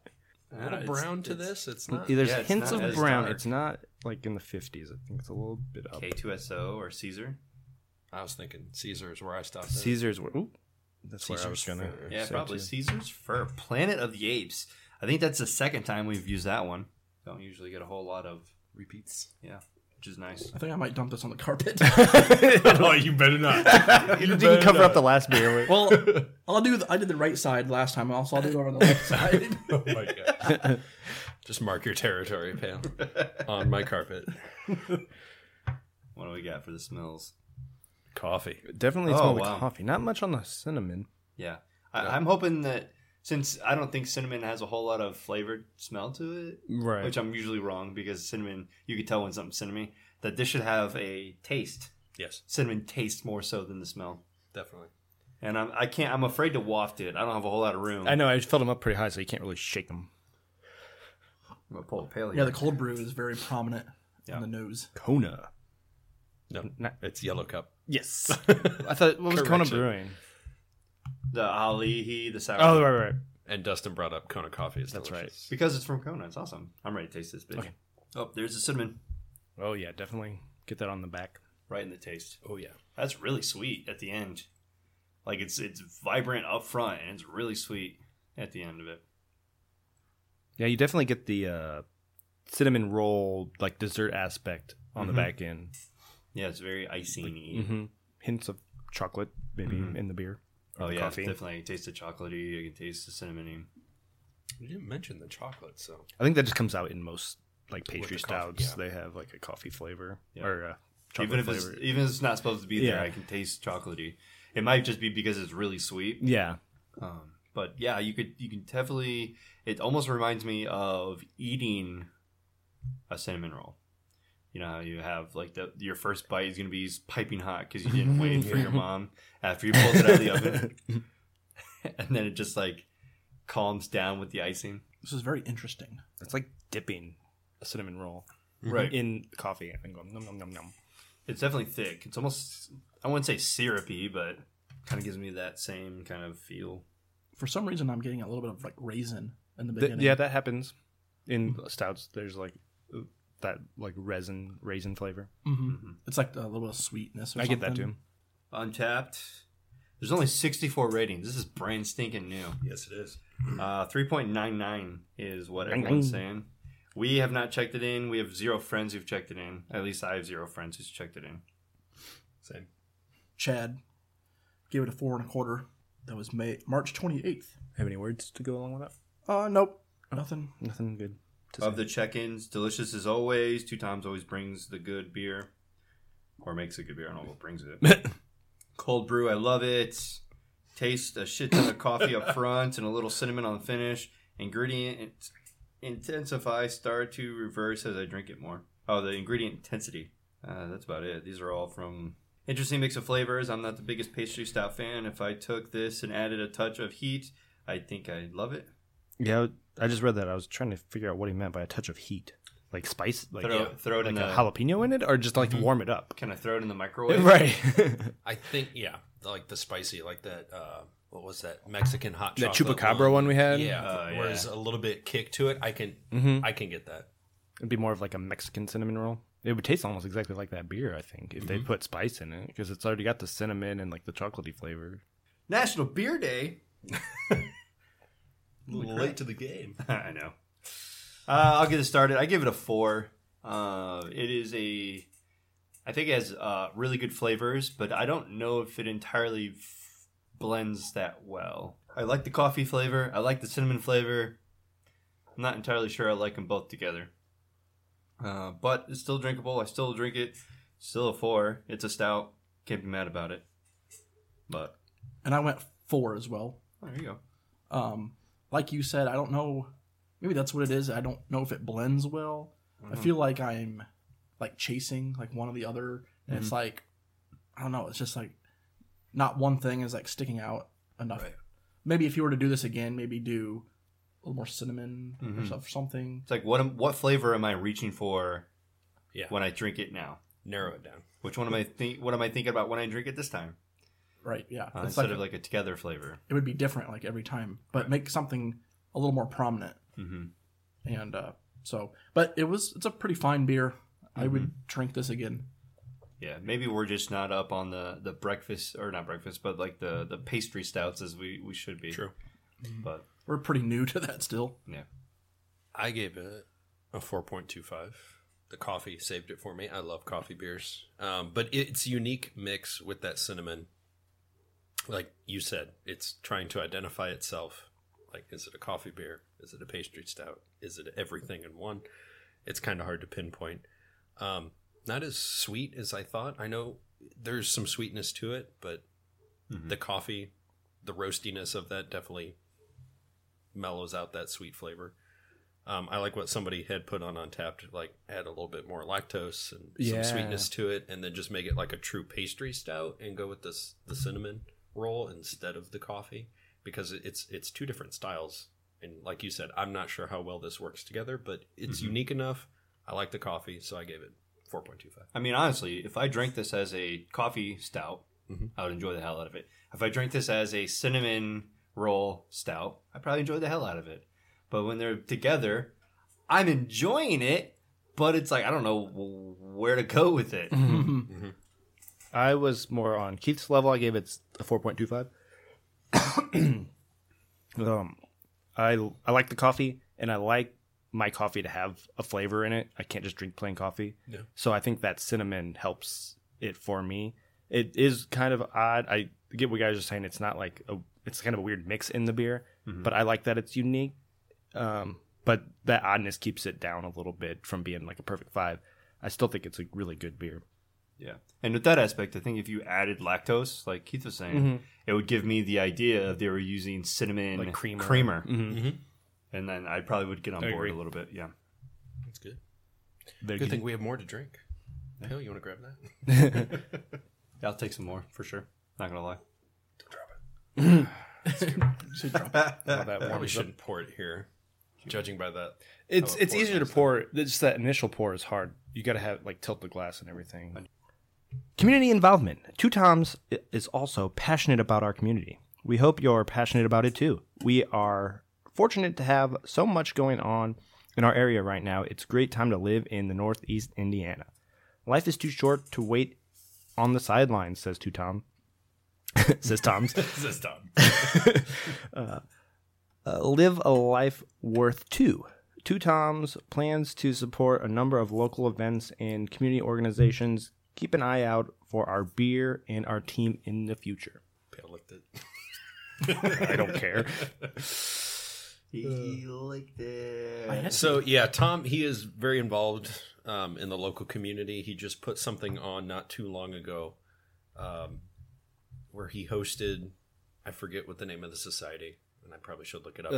A brown to this? It's not. There's hints of brown. Dark. It's not like in the 50s. I think it's a little bit up. K2SO or Caesar? I was thinking Caesar is where I stopped. Caesar's where. That's Caesar's where I was going to. Yeah, probably too. Caesar's Fur. Planet of the Apes. I think that's the second time we've used that one. Don't usually get a whole lot of repeats. Yeah, which is nice. I think I might dump this on the carpet. Oh, you better not. You didn't cover up the last beer. Well, I did the right side last time. Also, I'll do it over on the left side. Oh my God. Just mark your territory, Pale. On my carpet. What do we got for the smells? Coffee. Definitely smell the coffee. Not much on the cinnamon. Yeah. I'm hoping that since I don't think cinnamon has a whole lot of flavored smell to it, right? Which I'm usually wrong because cinnamon, you could tell when something's cinnamony, that this should have a taste. Yes. Cinnamon taste more so than the smell. Definitely. And I'm afraid to waft it. I don't have a whole lot of room. I know. I filled them up pretty high, so you can't really shake them. I'm going to pull a Pale here. Yeah, the cold brew is very prominent on the nose. Kona. No, it's Yellow Cup. Yes. I thought, what was Kona Brewing? The Ali'i, the sour. Oh, right. And Dustin brought up Kona coffee. That's delicious. Right. Because it's from Kona. It's awesome. I'm ready to taste this bitch. Okay. Oh, there's the cinnamon. Oh, yeah. Definitely get that on the back. Right in the taste. Oh, yeah. That's really sweet at the end. Like, it's vibrant up front, and it's really sweet at the end of it. Yeah, you definitely get the cinnamon roll, like, dessert aspect on the back end. Yeah, it's very icing-y. Mm-hmm. Hints of chocolate, maybe, in the beer. Oh, yeah, coffee. Definitely. You taste the chocolatey. You can taste the cinnamon. You didn't mention the chocolate, so. I think that just comes out in most, like, pastry stouts. Yeah. They have, like, a coffee flavor or a chocolate flavor. Even if it's not supposed to be there, I can taste chocolatey. It might just be because it's really sweet. Yeah. But, yeah, you can definitely... It almost reminds me of eating a cinnamon roll. You know how you have, like, your first bite is going to be piping hot because you didn't wait for your mom after you pulled it out of the oven. And then it just, like, calms down with the icing. This is very interesting. It's like dipping a cinnamon roll in coffee and going nom nom nom nom. It's definitely thick. It's almost, I wouldn't say syrupy, but kind of gives me that same kind of feel. For some reason, I'm getting a little bit of, like, raisin in the beginning. Yeah, that happens in stouts. There's, like... that like raisin flavor. Mm-hmm. It's like a little bit of sweetness or something. I get that too. Untappd. There's only 64 ratings. This is brand stinking new. Yes, it is. 3.99 is what everyone's saying. We have not checked it in. We have zero friends who've checked it in. At least I have zero friends who's checked it in. Same. Chad gave it a 4.25. That was March 28th. Have any words to go along with that? Nope. Nothing good. Of the check-ins, delicious as always. Two Toms always brings the good beer. Or makes a good beer. I don't know what brings it. Cold brew, I love it. Taste a shit ton of coffee up front and a little cinnamon on the finish. Ingredient intensify, start to reverse as I drink it more. Oh, the ingredient intensity. That's about it. These are all from interesting mix of flavors. I'm not the biggest pastry stout fan. If I took this and added a touch of heat, I think I'd love it. Yeah, I just read that. I was trying to figure out what he meant by a touch of heat. Like spice, like throw it like in a jalapeno in it, or just like mm-hmm. warm it up. Can I throw it in the microwave? Right. I think like the spicy, like that. What was that Mexican hot chocolate? That chupacabra one we had. Yeah, whereas a little bit kick to it. I can get that. It'd be more of like a Mexican cinnamon roll. It would taste almost exactly like that beer, I think, if they put spice in it, because it's already got the cinnamon and like the chocolatey flavor. National Beer Day. A little late to the game. I know. I'll get it started. I give it a 4. I think it has really good flavors, but I don't know if it entirely blends that well. I like the coffee flavor. I like the cinnamon flavor. I'm not entirely sure I like them both together. But it's still drinkable. I still drink it. Still a 4. It's a stout. Can't be mad about it. And I went 4 as well. Oh, there you go. Like you said, I don't know. Maybe that's what it is. I don't know if it blends well. Mm-hmm. I feel like I'm like chasing like one or the other. And it's like, I don't know. It's just like not one thing is like sticking out enough. Right. Maybe if you were to do this again, maybe do a little more cinnamon or something. It's like, what flavor am I reaching for when I drink it now? Narrow it down. Which one am I what am I thinking about when I drink it this time? Right, yeah. Instead of like a together flavor. It would be different like every time, but make something a little more prominent. Mm-hmm. And it's a pretty fine beer. Mm-hmm. I would drink this again. Yeah, maybe we're just not up on the breakfast, or not breakfast, but like the pastry stouts as we should be. True. But we're pretty new to that still. Yeah. I gave it a 4.25. The coffee saved it for me. I love coffee beers. But it's unique mix with that cinnamon. Like you said, it's trying to identify itself. Like, is it a coffee beer? Is it a pastry stout? Is it everything in one? It's kind of hard to pinpoint. Not as sweet as I thought. I know there's some sweetness to it, but the coffee, the roastiness of that definitely mellows out that sweet flavor. I like what somebody had put on Untappd, like add a little bit more lactose and some sweetness to it, and then just make it like a true pastry stout and go with the cinnamon roll instead of the coffee, because it's two different styles. And like you said, I'm not sure how well this works together, but it's unique enough. I like the coffee, so I gave it 4.25. I mean, honestly, if I drank this as a coffee stout, I would enjoy the hell out of it. If I drank this as a cinnamon roll stout, I probably enjoy the hell out of it. But when they're together, I'm enjoying it, but it's like, I don't know where to go with it. I was more on Keith's level. I gave it a 4.25. I like the coffee, and I like my coffee to have a flavor in it. I can't just drink plain coffee. Yeah. So I think that cinnamon helps it for me. It is kind of odd. I get what you guys are saying. It's not like it's kind of a weird mix in the beer, but I like that it's unique. But that oddness keeps it down a little bit from being like a perfect 5. I still think it's a really good beer. Yeah. And with that aspect, I think if you added lactose, like Keith was saying, it would give me the idea of they were using cinnamon like creamer. And then I probably would get on board a little bit. Yeah. That's good. Good thing we have more to drink. Hell, you want to grab that? I'll take some more for sure. Not going to lie. Don't drop it. Probably shouldn't pour it here. Judging by that, it's easier to pour. It's just that initial pour is hard. You got to have like tilt the glass and everything. Community involvement. Two Toms is also passionate about our community. We hope you're passionate about it too. We are fortunate to have so much going on in our area right now. It's a great time to live in the Northeast Indiana. Life is too short to wait on the sidelines, says Two Tom. Says Tom's. Says Tom. Live a life worth two. Two Toms plans to support a number of local events and community organizations. Keep an eye out for our beer and our team in the future. Pale liked it. I don't care. He liked it. So, yeah, Tom, he is very involved in the local community. He just put something on not too long ago where he hosted, I forget what the name of the society. And I probably should look it up.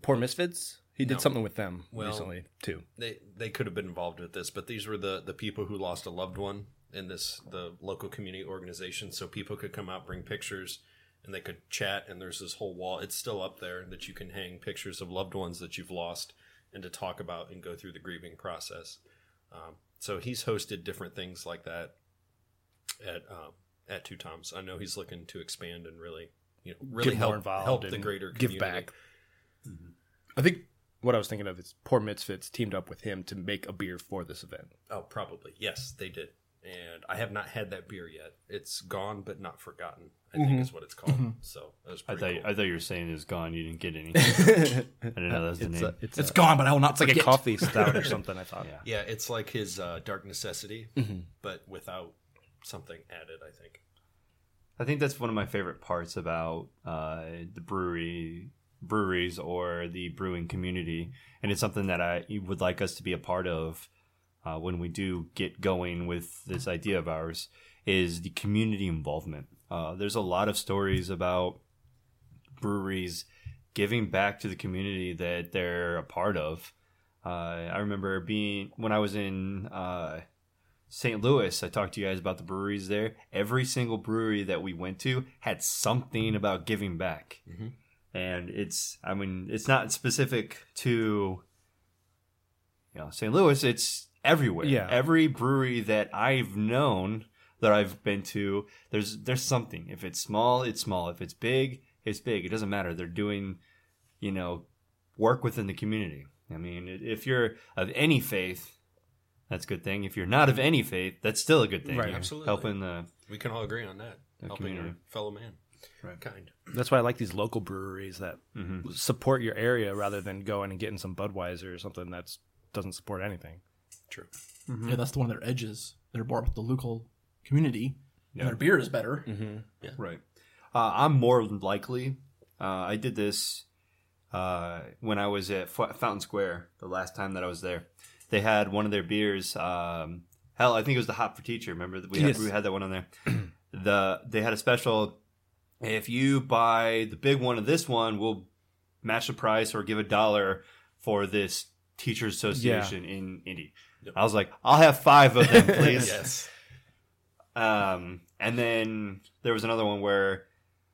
Poor Misfits. He did something with them recently, too. They could have been involved with this, but these were the people who lost a loved one in the local community organization. So people could come out, bring pictures, and they could chat. And there's this whole wall. It's still up there that you can hang pictures of loved ones that you've lost and to talk about and go through the grieving process. So he's hosted different things like that at Two Toms. I know he's looking to expand and really help the greater community. Give back. Mm-hmm. I think what I was thinking of is Poor Misfits teamed up with him to make a beer for this event. Oh, probably. Yes, they did. And I have not had that beer yet. It's Gone But Not Forgotten, I think is what it's called. Mm-hmm. So that was pretty cool. I thought you were saying it was gone. You didn't get any. I didn't know that's the name. It's Gone But I Will Not Forget. It's like a coffee stout or something, I thought. Yeah, it's like his Dark Necessity, but without something added, I think. I think that's one of my favorite parts about the breweries or the brewing community, and it's something that I would like us to be a part of when we do get going with this idea of ours, is the community involvement. There's a lot of stories about breweries giving back to the community that they're a part of. I remember when I was in St. Louis, I talked to you guys about the breweries there. Every single brewery that we went to had something about giving back. Mm-hmm. And it's not specific to St. Louis. It's everywhere. Yeah. Every brewery that I've known, that I've been to, there's something. If it's small, it's small. If it's big, it's big. It doesn't matter. They're doing, work within the community. I mean, if you're of any faith, that's a good thing. If you're not of any faith, that's still a good thing. Right, absolutely. Helping we can all agree on that. Helping your fellow man. Right. Kind. That's why I like these local breweries that support your area rather than going and getting some Budweiser or something that doesn't support anything. True. Mm-hmm. Yeah, that's one of their edges. They're more with the local community. Yep. And their beer is better. Mm-hmm. Yeah. Right. I'm more likely. I did this when I was at Fountain Square the last time that I was there. They had one of their beers. I think it was the Hot for Teacher. Remember we had that one on there. They had a special. If you buy the big one of this one, we'll match the price or give $1 for this teacher's association in Indy. Yep. I was like, I'll have 5 of them, please. Yes. And then there was another one where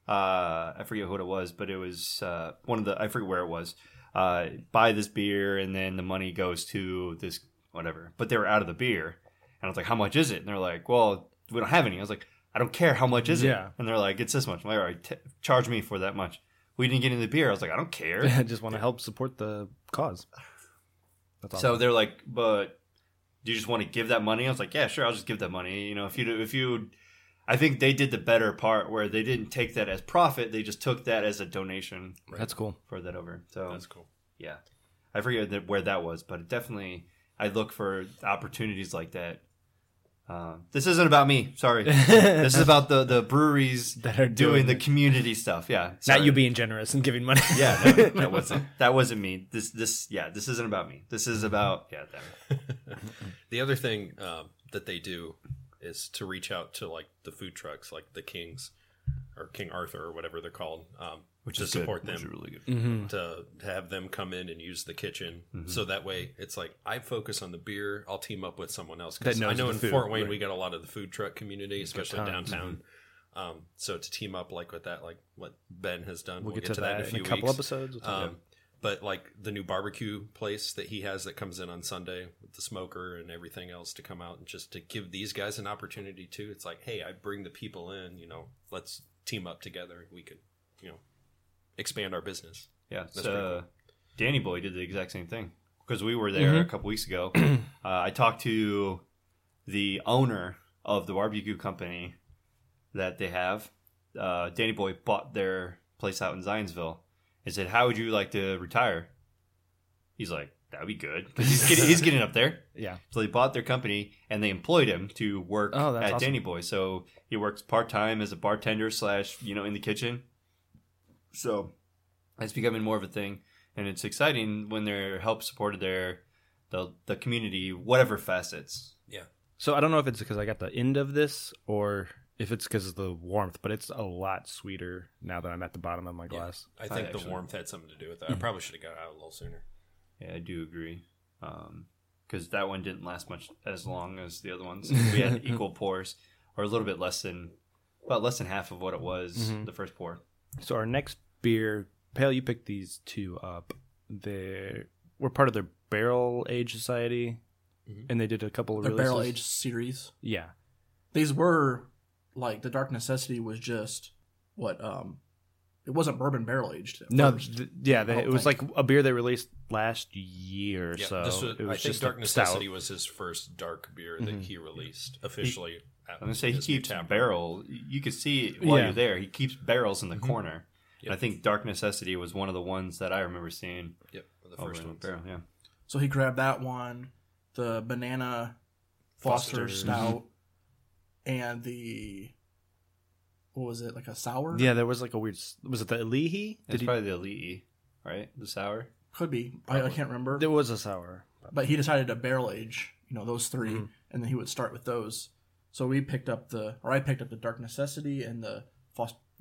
I forget who it was, but it was one of the – I forget where it was. Buy this beer and then the money goes to this whatever. But they were out of the beer. And I was like, how much is it? And they're like, well, we don't have any. I was like, I don't care how much is it. And they're like, it's this much. I'm like, all right, charge me for that much. We didn't get any of the beer. I was like, I don't care. I just want to help support the cause. That's awesome. So they're like, but do you just want to give that money? I was like, yeah, sure. I'll just give that money. I think they did the better part where they didn't take that as profit. They just took that as a donation. Right? That's cool. For that over. So that's cool. Yeah. I forget where that was, but definitely I look for opportunities like that. This isn't about me. Sorry. This is about the breweries that are doing the community stuff. Yeah. Sorry. Not you being generous and giving money. Yeah. No, that wasn't me. This isn't about me. This is about, that. The other thing that they do is to reach out to like the food trucks, like the Kings or King Arthur or whatever they're called, which is support them. Which is really good. Mm-hmm. To have them come in and use the kitchen. Mm-hmm. So that way it's like I focus on the beer. I'll team up with someone else. Because I know in food, Fort Wayne, right. We got a lot of the food truck community, especially downtown. Mm-hmm. So to team up like with that, like what Ben has done. We'll get to that in a few weeks. Couple episodes. But like the new barbecue place that he has that comes in on Sunday with the smoker and everything else to come out and just to give these guys an opportunity too. It's like, hey, I bring the people in, let's team up together. We could, expand our business. Yeah. That's so cool. Danny Boy did the exact same thing because we were there a couple weeks ago. I talked to the owner of the barbecue company that they have. Danny Boy bought their place out in Zionsville. I said, how would you like to retire? He's like, that'd be good. He's getting up there. Yeah. So they bought their company and they employed him to work at awesome. Danny Boy. So he works part-time as a bartender / in the kitchen. So it's becoming more of a thing. And it's exciting when they're help supported the community, whatever facets. Yeah. So I don't know if it's because I got the end of this or if it's because of the warmth, but it's a lot sweeter now that I'm at the bottom of my glass. I think the warmth had something to do with that. I probably should have got out a little sooner. Yeah, I do agree. Because that one didn't last much as long as the other ones. We had equal pours, or a little bit less than, about less than half of what it was the first pour. So our next beer, Pale, you picked these two up. We're part of their Barrel Age Society, and they did a couple of releases. Barrel Age series. Yeah. These were, like, the Dark Necessity was just, what, it wasn't bourbon barrel aged. No, it was like a beer they released last year. Yeah, so I think Dark Necessity was his first dark beer that he released officially. I'm gonna say he keeps barrel. You can see it while you're there. He keeps barrels in the corner. Yep. I think Dark Necessity was one of the ones that I remember seeing. Yep, the first one. Barrel, yeah. So he grabbed that one, the banana Foster Stout, and the. What was it, like a sour? Yeah, there was like a weird... Was it the Ali'i? It's probably the Ali'i, right? The sour? Could be. I can't remember. There was a sour. But he decided to barrel age, those three, and then he would start with those. So we picked up I picked up the Dark Necessity and the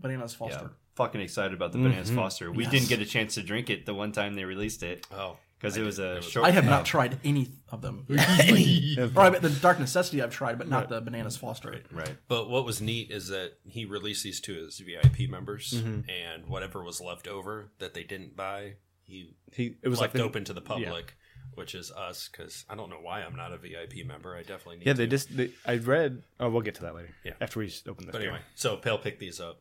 Bananas Foster. Yeah, fucking excited about the Bananas Foster. We didn't get a chance to drink it the one time they released it. Oh. Because it was a short... I have not tried any of them. The Dark Necessity I've tried, but not the Bananas Foster. Right. But what was neat is that he released these to his VIP members, and whatever was left over that they didn't buy, it was left open to the public, which is us, because I don't know why I'm not a VIP member. I definitely need to. I read... Oh, we'll get to that later. Yeah. After we open this. But anyway, so Pale picked these up.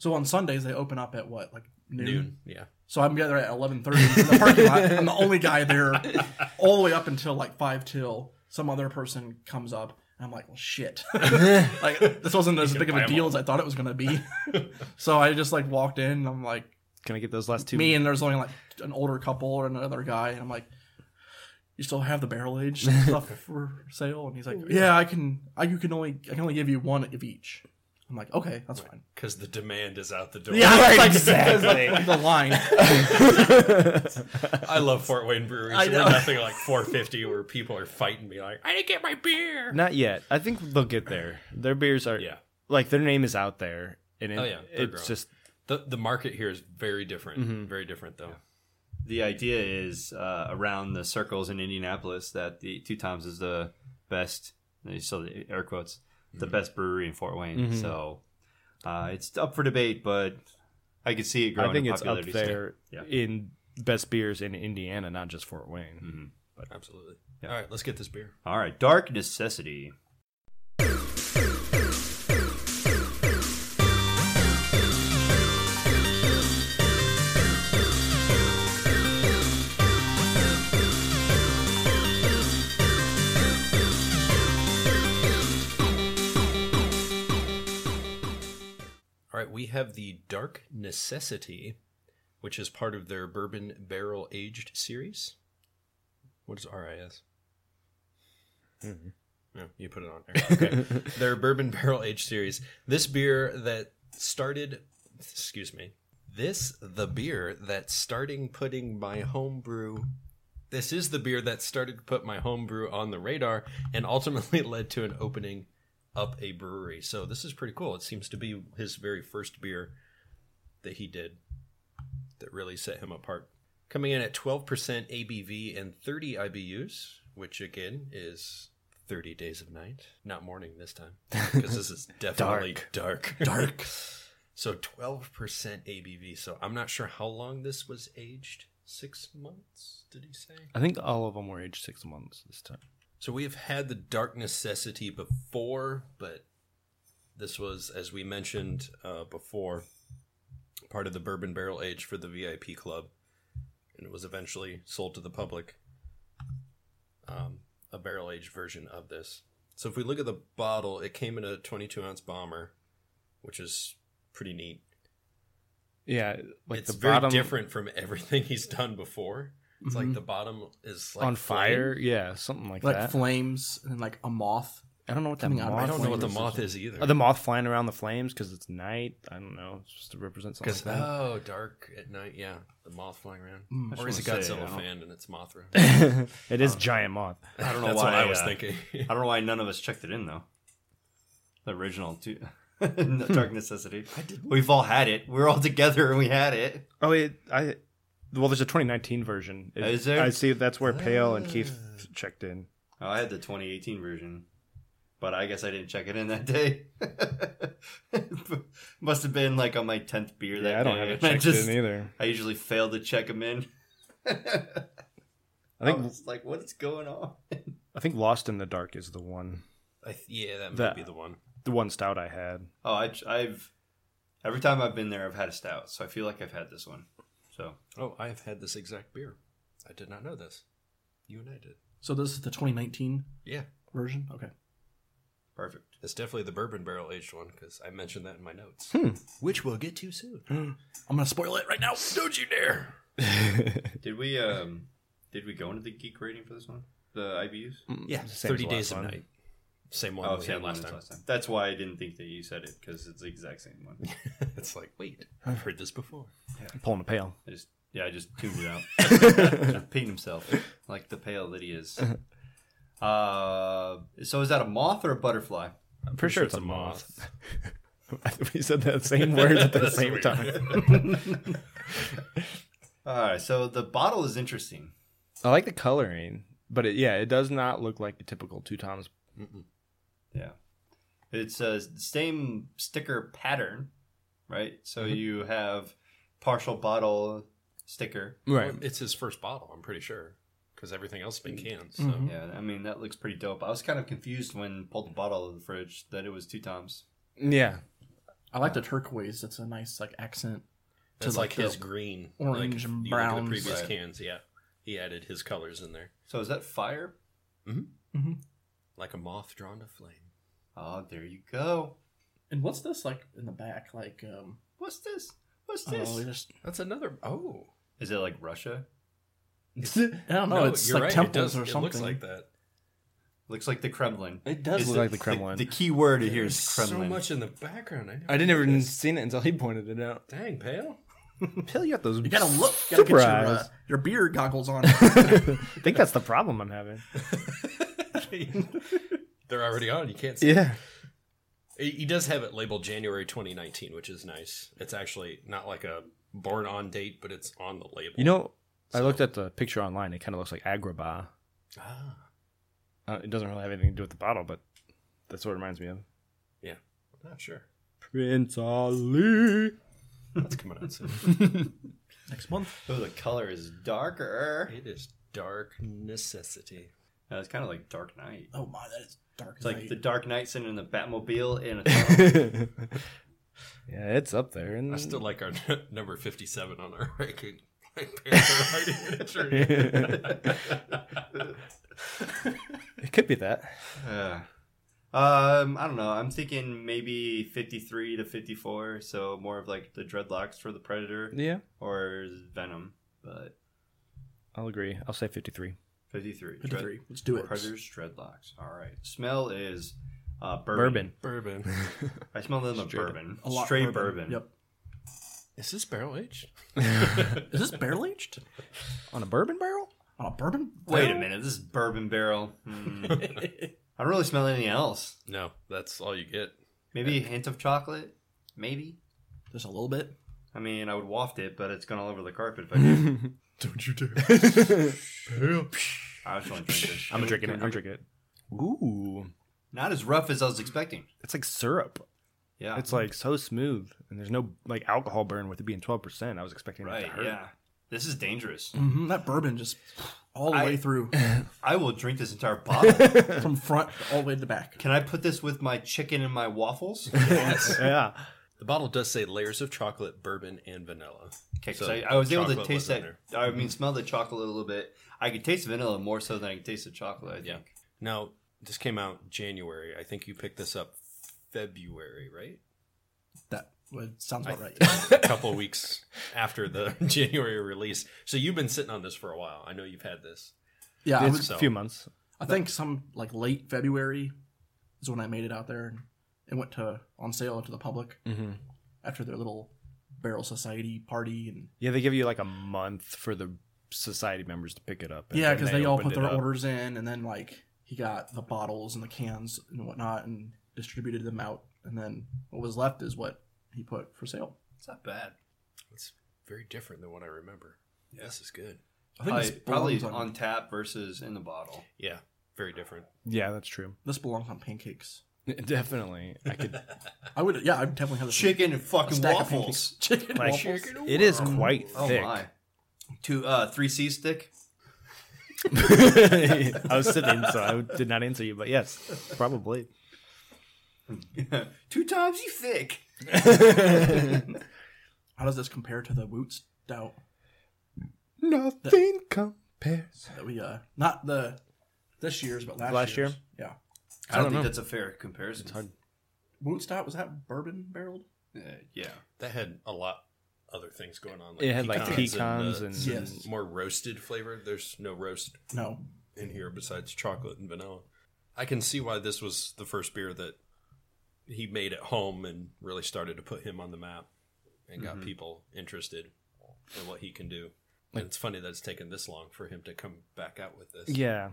So on Sundays, they open up at what, like noon? Yeah. So I'm there at 11:30 in the parking lot. I'm the only guy there all the way up until like 5 till some other person comes up. And I'm like, well, shit. Like, this wasn't as big of a deal as I thought it was going to be. So I just like walked in and I'm like. Can I get those last two? Me and there's only like an older couple or another guy. And I'm like, you still have the barrel aged stuff for sale? And he's like, yeah, I can only give you one of each. I'm like, okay, that's fine. Because the demand is out the door. Yeah, right, exactly. Like the line. I love Fort Wayne breweries. I know. We're nothing like 450 where people are fighting me like, I didn't get my beer. Not yet. I think they'll get there. Their beers are, like, their name is out there. And it's growing. Just... The market here is very different. Mm-hmm. Very different, though. Yeah. The idea is around the circles in Indianapolis that the Two Toms is the best, so the air quotes, the best brewery in Fort Wayne. Mm-hmm. So it's up for debate, but I could see it growing. I think it's up there in best beers in Indiana, not just Fort Wayne. Mm-hmm. But absolutely. Yeah. All right, let's get this beer. All right, Dark Necessity. We have the Dark Necessity, which is part of their Bourbon Barrel Aged series. What is RIS? Mm-hmm. Yeah, you put it on there. Okay. Their Bourbon Barrel Aged series. This is the beer that started to put my homebrew on the radar and ultimately led to an opening up a brewery. So this is pretty cool. It seems to be his very first beer that he did that really set him apart. Coming in at 12% ABV and 30 IBUs, which again is 30 Days of Night. Not morning this time, because this is definitely dark. So 12% ABV. So I'm not sure how long this was aged. 6 months, did he say? I think all of them were aged 6 months this time. So we have had the Dark Necessity before, but this was, as we mentioned before, part of the Bourbon Barrel Age for the VIP Club, and it was eventually sold to the public, a barrel-aged version of this. So if we look at the bottle, it came in a 22-ounce bomber, which is pretty neat. Yeah. Like it's very different from everything he's done before. It's like the bottom is like on fire, something like that. Like flames and like a moth. I don't know what that moth. I don't know what the moth is either. Oh, the moth flying around the flames because it's night. I don't know. It's just to represent something. Like that. Oh, dark at night. Yeah, the moth flying around. Mm. Or is it Godzilla fan and it's Mothra? It is giant moth. I don't know. That's why I was thinking. I don't know why none of us checked it in though. The original two. Dark Necessity. We've all had it. We're all together and we had it. Oh, I Well, there's a 2019 version. Is there? I see that's where Pale and Keith checked in. Oh, I had the 2018 version, but I guess I didn't check it in that day. Must have been like on my 10th beer that day. Yeah, I don't have it checked in either. I usually fail to check them in. I think it's like, what's going on? I think Lost in the Dark is the one. That might be the one. The one stout I had. Oh, I've every time I've been there, I've had a stout, so I feel like I've had this one. So, I've had this exact beer. I did not know this. You and I did. So this is the 2019 version? Okay. Perfect. It's definitely the bourbon barrel aged one, because I mentioned that in my notes, which we'll get to soon. I'm going to spoil it right now. Don't you dare. Did we go into the geek rating for this one? The IBUs? Yeah. 30 Days of Night. Same one we had last time. That's why I didn't think that you said it, because it's the exact same one. It's like, wait, I've heard this before. Yeah. I'm pulling a Pale. I just tuned it out. Just peeing himself like the Pale that he is. So is that a moth or a butterfly? I'm pretty sure it's a moth. We said that same word at the same time. All right, so the bottle is interesting. I like the coloring, but it does not look like the typical Two Toms. Mm-mm. Yeah, it's the same sticker pattern, right? So you have partial bottle sticker. Right. Well, it's his first bottle, I'm pretty sure, because everything else has been canned. So. Mm-hmm. Yeah, I mean, that looks pretty dope. I was kind of confused when pulled the bottle out of the fridge that it was Two Toms. Yeah. I like the turquoise. It's a nice accent. It's like his green. Orange and brown. The previous cans, yeah. He added his colors in there. So is that fire? Mm-hmm. Mm-hmm. Like a moth drawn to flame. Oh, there you go. And what's this like in the back? Like, what's this? Oh, that's another. Oh, is it like Russia? I don't know. It's like right. Temples or something. It looks like that. Looks like the Kremlin. It does look like the Kremlin. The key word here is Kremlin. So much in the background. I didn't even seen it until he pointed it out. Dang, Pale. Pale, you got those. You gotta look. You gotta get your beer goggles on. I think that's the problem I'm having. They're already on. You can't see. Yeah, he does have it labeled January 2019, which is nice. It's actually not like a born on date, but it's on the label. You know, so. I looked at the picture online. It kind of looks like Agrabah. Ah, it doesn't really have anything to do with the bottle, but that's what it reminds me of. Yeah, I'm not sure. Prince Ali. That's coming out soon. Next month. Oh, the color is darker. It is dark necessity. It's kind of like Dark Knight. Oh my, that is Dark Knight. It's like the Dark Knight sitting in the Batmobile and a Tom. Yeah, it's up there. And I still like our number 57 on our ranking. It could be that. I don't know. I'm thinking maybe 53 to 54, so more of like the dreadlocks for the Predator. Yeah. Or Venom, but I'll agree. I'll say 53. 53. Let's do it. Predators, dreadlocks. All right. Smell is bourbon. Bourbon. I smell them of bourbon. Straight bourbon. Yep. Is this barrel aged? Is this barrel aged? On a bourbon barrel? On a bourbon barrel? Wait a minute. This is bourbon barrel. I don't really smell anything else. No, that's all you get. Maybe a hint of chocolate. Maybe. Just a little bit. I mean, I would waft it, but it's gone all over the carpet if I did. Don't you dare. I just want to drink this. I'm drinking it. Ooh. Not as rough as I was expecting. It's like syrup. Yeah. It's like so smooth. And there's no like alcohol burn with it being 12%. I was expecting it to hurt. Yeah. This is dangerous. Mm-hmm. That bourbon just all the way through. I will drink this entire bottle. From front all the way to the back. Can I put this with my chicken and my waffles? Yes. Yeah. The bottle does say layers of chocolate, bourbon, and vanilla. Okay, so I was able to taste that. I mean, smell the chocolate a little bit. I could taste vanilla more so than I could taste the chocolate, I think. Yeah. Now, this came out January. I think you picked this up February, right? That sounds about right. A couple weeks after the January release. So you've been sitting on this for a while. I know you've had this. Yeah, it was a few months. I think some late February is when I made it out there. It went on sale to the public after their little barrel society party. And yeah, they give you a month for the society members to pick it up. And yeah, because they all put their orders in, and then he got the bottles and the cans and whatnot and distributed them out. And then what was left is what he put for sale. It's not bad. It's very different than what I remember. Yeah, this is good. I think it's probably on tap versus in the bottle. Yeah, very different. Yeah, that's true. This belongs on pancakes. Definitely. I would definitely have this. Chicken and fucking waffles. Chicken and waffles. It is quite thick. My. 3C stick. I was sitting, so I did not answer you, but yes, probably. Two times you thick. How does this compare to the Woot Stout? Nothing compares. That we not the this year's, but last year. Yeah. I don't think that's a fair comparison. It's hard. Woot Stout, was that bourbon barreled? Yeah, that had a lot other things going on. Like it had pecans and more roasted flavor. There's no roast in here besides chocolate and vanilla. I can see why this was the first beer that he made at home and really started to put him on the map and got people interested in what he can do. And it's funny that it's taken this long for him to come back out with this. Yeah.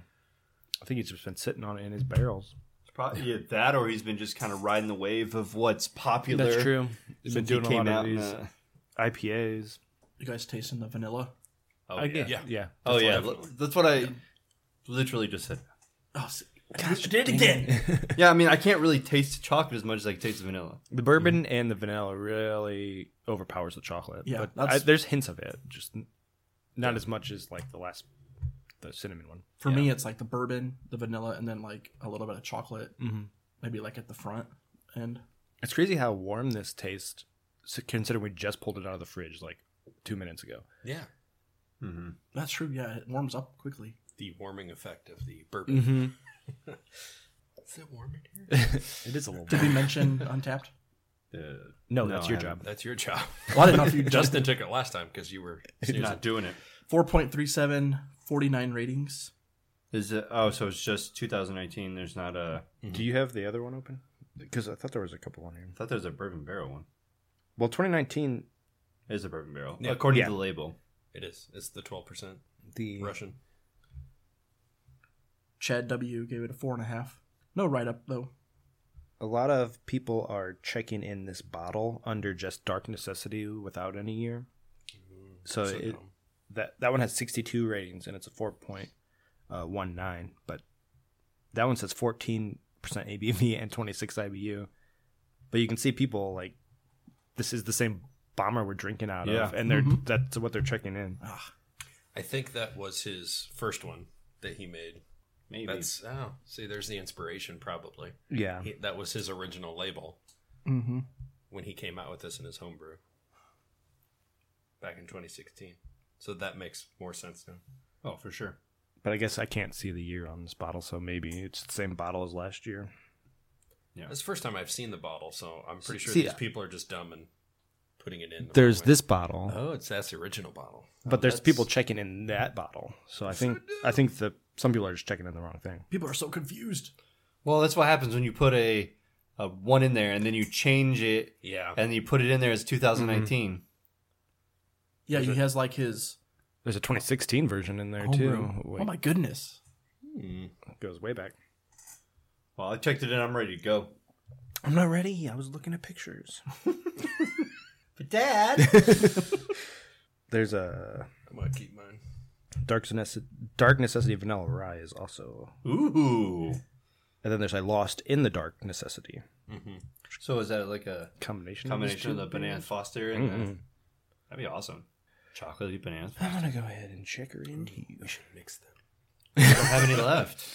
I think he's just been sitting on it in his barrels. Probably that, or he's been just kind of riding the wave of what's popular. That's true. He's been doing a lot of these IPAs. You guys tasting the vanilla? Oh, yeah. Oh, yeah. That's what I literally just said. Oh, gosh, you did it again. Yeah, I mean, I can't really taste chocolate as much as I can taste the vanilla. The bourbon and the vanilla really overpowers the chocolate. Yeah, but there's hints of it, just not as much as like the cinnamon one. For me, it's like the bourbon, the vanilla, and then like a little bit of chocolate, maybe like at the front end. It's crazy how warm this tastes, considering we just pulled it out of the fridge like 2 minutes ago. Yeah, that's true. Yeah, it warms up quickly. The warming effect of the bourbon. Mm-hmm. Is it warm in here? It is a little warm. Did we mention Untappd? No, that's your job. That's your job. Well, I didn't know if you Dustin took it last time because you were not doing it. 4.37, 49 ratings. Is it? Oh, so it's just 2019. There's not a. Mm-hmm. Do you have the other one open? Because I thought there was a couple on here. I thought there was a bourbon barrel one. Well, 2019 is a bourbon barrel, according to the label. It is. It's the 12%. The Russian. Chad W. gave it a 4.5. No write-up, though. A lot of people are checking in this bottle under just Dark Necessity without any year. So that one has 62 ratings, and it's a 4.19. But that one says 14% ABV and 26 IBU. But you can see people like, this is the same bomber we're drinking out of, and that's what they're checking in. Ugh. I think that was his first one that he made. Maybe. See, there's the inspiration, probably. Yeah. That was his original label when he came out with this in his homebrew back in 2016. So that makes more sense now. Oh, for sure. But I guess I can't see the year on this bottle, so maybe it's the same bottle as last year. Yeah. It's the first time I've seen the bottle, so I'm pretty sure these people are just dumb and putting it in. There's this bottle. Oh, that's the original bottle. But there's people checking in that bottle. So I think some people are just checking in the wrong thing. People are so confused. Well, that's what happens when you put a one in there and then you change it. Yeah. And you put it in there as 2019. Mm-hmm. Yeah, he has like his... There's a 2016 version in there too. Wait. Oh my goodness. It goes way back. Well, I checked it in. I'm ready to go. I'm not ready. I was looking at pictures. But Dad... There's a... I'm going to keep mine. Dark Necessity Vanilla Rye is also... Ooh. And then there's I Lost in the Dark Necessity. Mm-hmm. So is that like a... Combination of the Banana Foster and... That'd be awesome. Chocolatey bananas. I'm going to go ahead and check her into you. We should mix them. We don't have any left.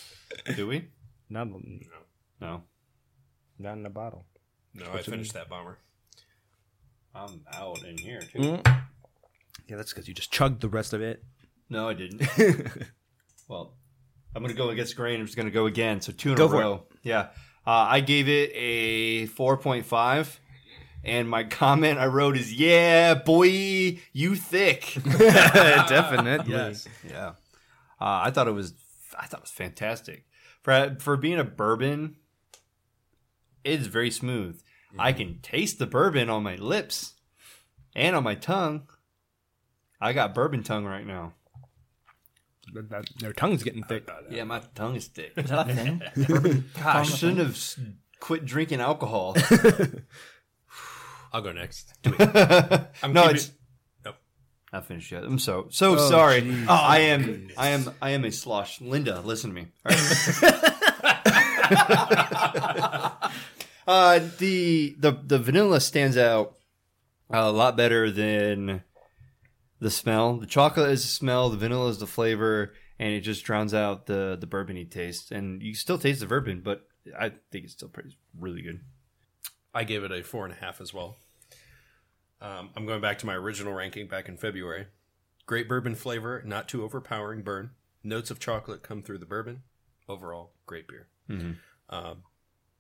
Do we? No. Not in a bottle. No, I finished that bomber. I'm out in here, too. Mm. Yeah, that's because you just chugged the rest of it. No, I didn't. Well, I'm going to go against grain. I'm just going to go again. So two in a row. Yeah. I gave it a 4.5. And my comment I wrote is, yeah, boy, you thick. Definitely. Yes. Yeah. I thought it was fantastic. For being a bourbon, it's very smooth. Mm-hmm. I can taste the bourbon on my lips and on my tongue. I got bourbon tongue right now. Their tongue's getting thick. Yeah, my tongue is thick. Is that a thing? I shouldn't have quit drinking alcohol. I'll go next. I'm no, keeping... it's... Nope. Not finished yet. I'm so sorry. Geez. Oh, I am a slosh. Linda, listen to me. All right. The vanilla stands out a lot better than the smell. The chocolate is the smell. The vanilla is the flavor, and it just drowns out the bourbon-y taste. And you still taste the bourbon, but I think it's still really good. I gave it a 4.5 as well. I'm going back to my original ranking back in February. Great bourbon flavor, not too overpowering burn. Notes of chocolate come through the bourbon. Overall, great beer. Mm-hmm.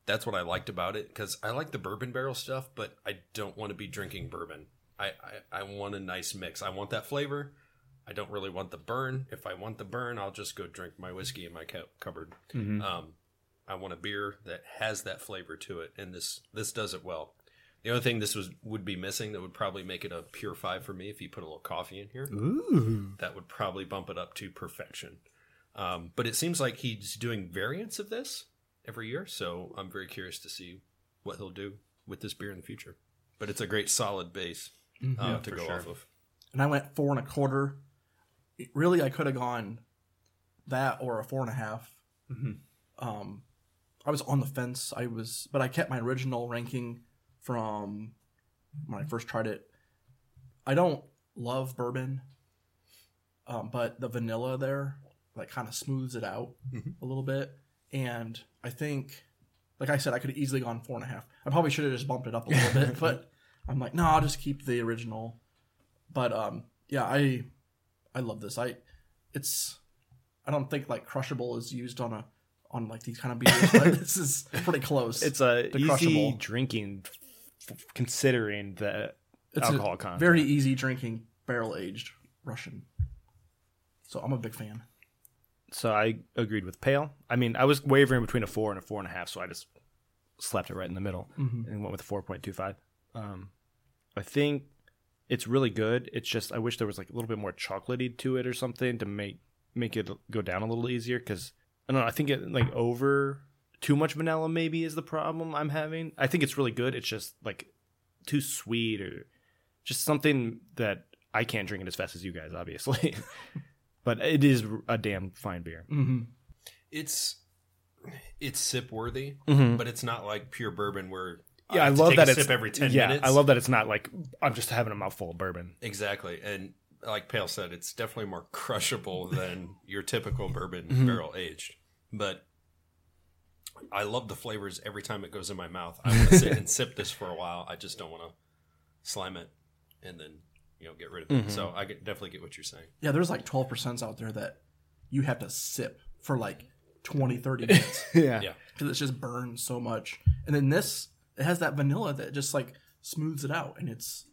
That's what I liked about it, because I like the bourbon barrel stuff, but I don't want to be drinking bourbon. I want a nice mix. I want that flavor. I don't really want the burn. If I want the burn, I'll just go drink my whiskey in my cupboard. Mm-hmm. I want a beer that has that flavor to it, and this does it well. The only thing this would be missing that would probably make it a pure 5 for me, if you put a little coffee in here. Ooh. That would probably bump it up to perfection. But it seems like he's doing variants of this every year, so I'm very curious to see what he'll do with this beer in the future. But it's a great solid base to go off of. And I went 4.25. Really, I could have gone that or a 4.5. Mm-hmm. I was on the fence. But I kept my original ranking from when I first tried it. I don't love bourbon, but the vanilla there, like, kind of smooths it out a little bit. And I think, like I said, I could have easily gone 4.5. I probably should have just bumped it up a little bit, but I'm like, no, I'll just keep the original. But yeah, I love this. I don't think, like, crushable is used on like these kind of beers, but this is pretty close. It's a easy crushable drinking. Considering the alcohol content. Very easy drinking, barrel-aged Russian. So I'm a big fan. So I agreed with Pale. I mean, I was wavering between a 4 and a 4.5, so I just slapped it right in the middle and went with a 4.25. I think it's really good. It's just I wish there was, like, a little bit more chocolatey to it or something to make it go down a little easier, because I don't know. I think it, like, over... Too much vanilla maybe is the problem I'm having. I think it's really good. It's just, like, too sweet or just something that I can't drink it as fast as you guys, obviously. But it is a damn fine beer. Mm-hmm. It's sip worthy, but it's not like pure bourbon where I have to take a sip every 10 minutes. I love that it's not like I'm just having a mouthful of bourbon. Exactly. And like Pale said, it's definitely more crushable than your typical bourbon barrel aged. But I love the flavors every time it goes in my mouth. I want to sit and sip this for a while. I just don't want to slime it and then, get rid of it. Mm-hmm. So I definitely get what you're saying. Yeah, there's like 12% out there that you have to sip for like 20, 30 minutes. Yeah. Because it just burns so much. And then this, it has that vanilla that just like smooths it out, and it's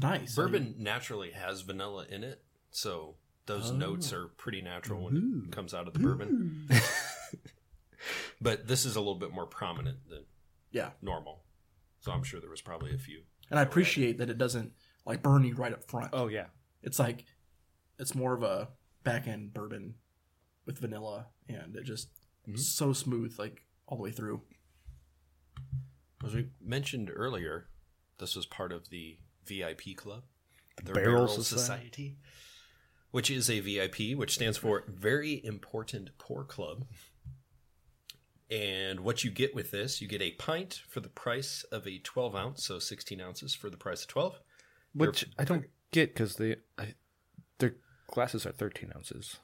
nice. Bourbon naturally has vanilla in it, so those notes are pretty natural when it comes out of the bourbon. But this is a little bit more prominent than normal. So I'm sure there was probably a few. And I appreciate that it doesn't, like, burn you right up front. Oh, yeah. It's like, it's more of a back-end bourbon with vanilla, and it just so smooth, like, all the way through. As we mentioned earlier, this was part of the VIP club, the Barrel Society, which is a VIP, which stands for Very Important Pour Club. And what you get with this, you get a pint for the price of a 12-ounce, so 16 ounces for the price of 12. Which I don't get, because their glasses are 13 ounces.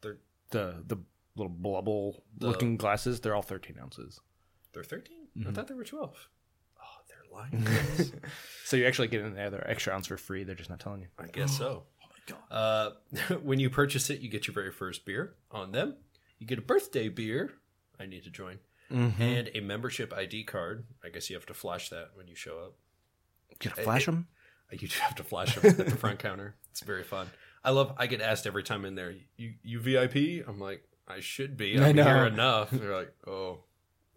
The little blubble-looking glasses, they're all 13 ounces. They're 13? Mm-hmm. I thought they were 12. Oh, they're lying. So you actually get an extra ounce for free. They're just not telling you. I guess so. Oh, my God. When you purchase it, you get your very first beer on them. You get a birthday beer. I need to join. Mm-hmm. And a membership ID card. I guess you have to flash that when you show up. You have to flash them? You have to flash them at the front counter. It's very fun. I get asked every time in there, you VIP? I'm like, I should be. I'm here enough. And they're like, oh,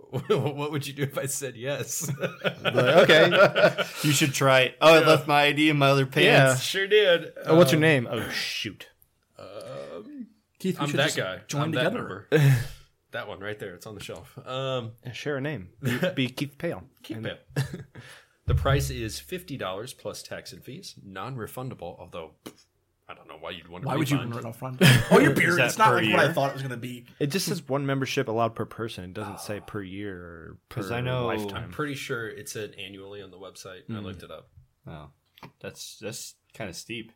what would you do if I said yes? Like, okay. You should try it. Oh, I left my ID in my other pants. Yeah, sure did. Oh, what's your name? Oh, shoot. Keith, I'm that guy. Join together. That one right there. It's on the shelf. Share a name. Be Keith Pale. Keith Pale. The price is $50 plus tax and fees, non-refundable, although I don't know why you'd want to refund. Why would you want to refund? Oh, your beer. It's not like year? What I thought it was going to be. It just says one membership allowed per person. It doesn't say per year or per lifetime. I'm pretty sure it said annually on the website. Mm. I looked it up. Oh, that's kind of steep.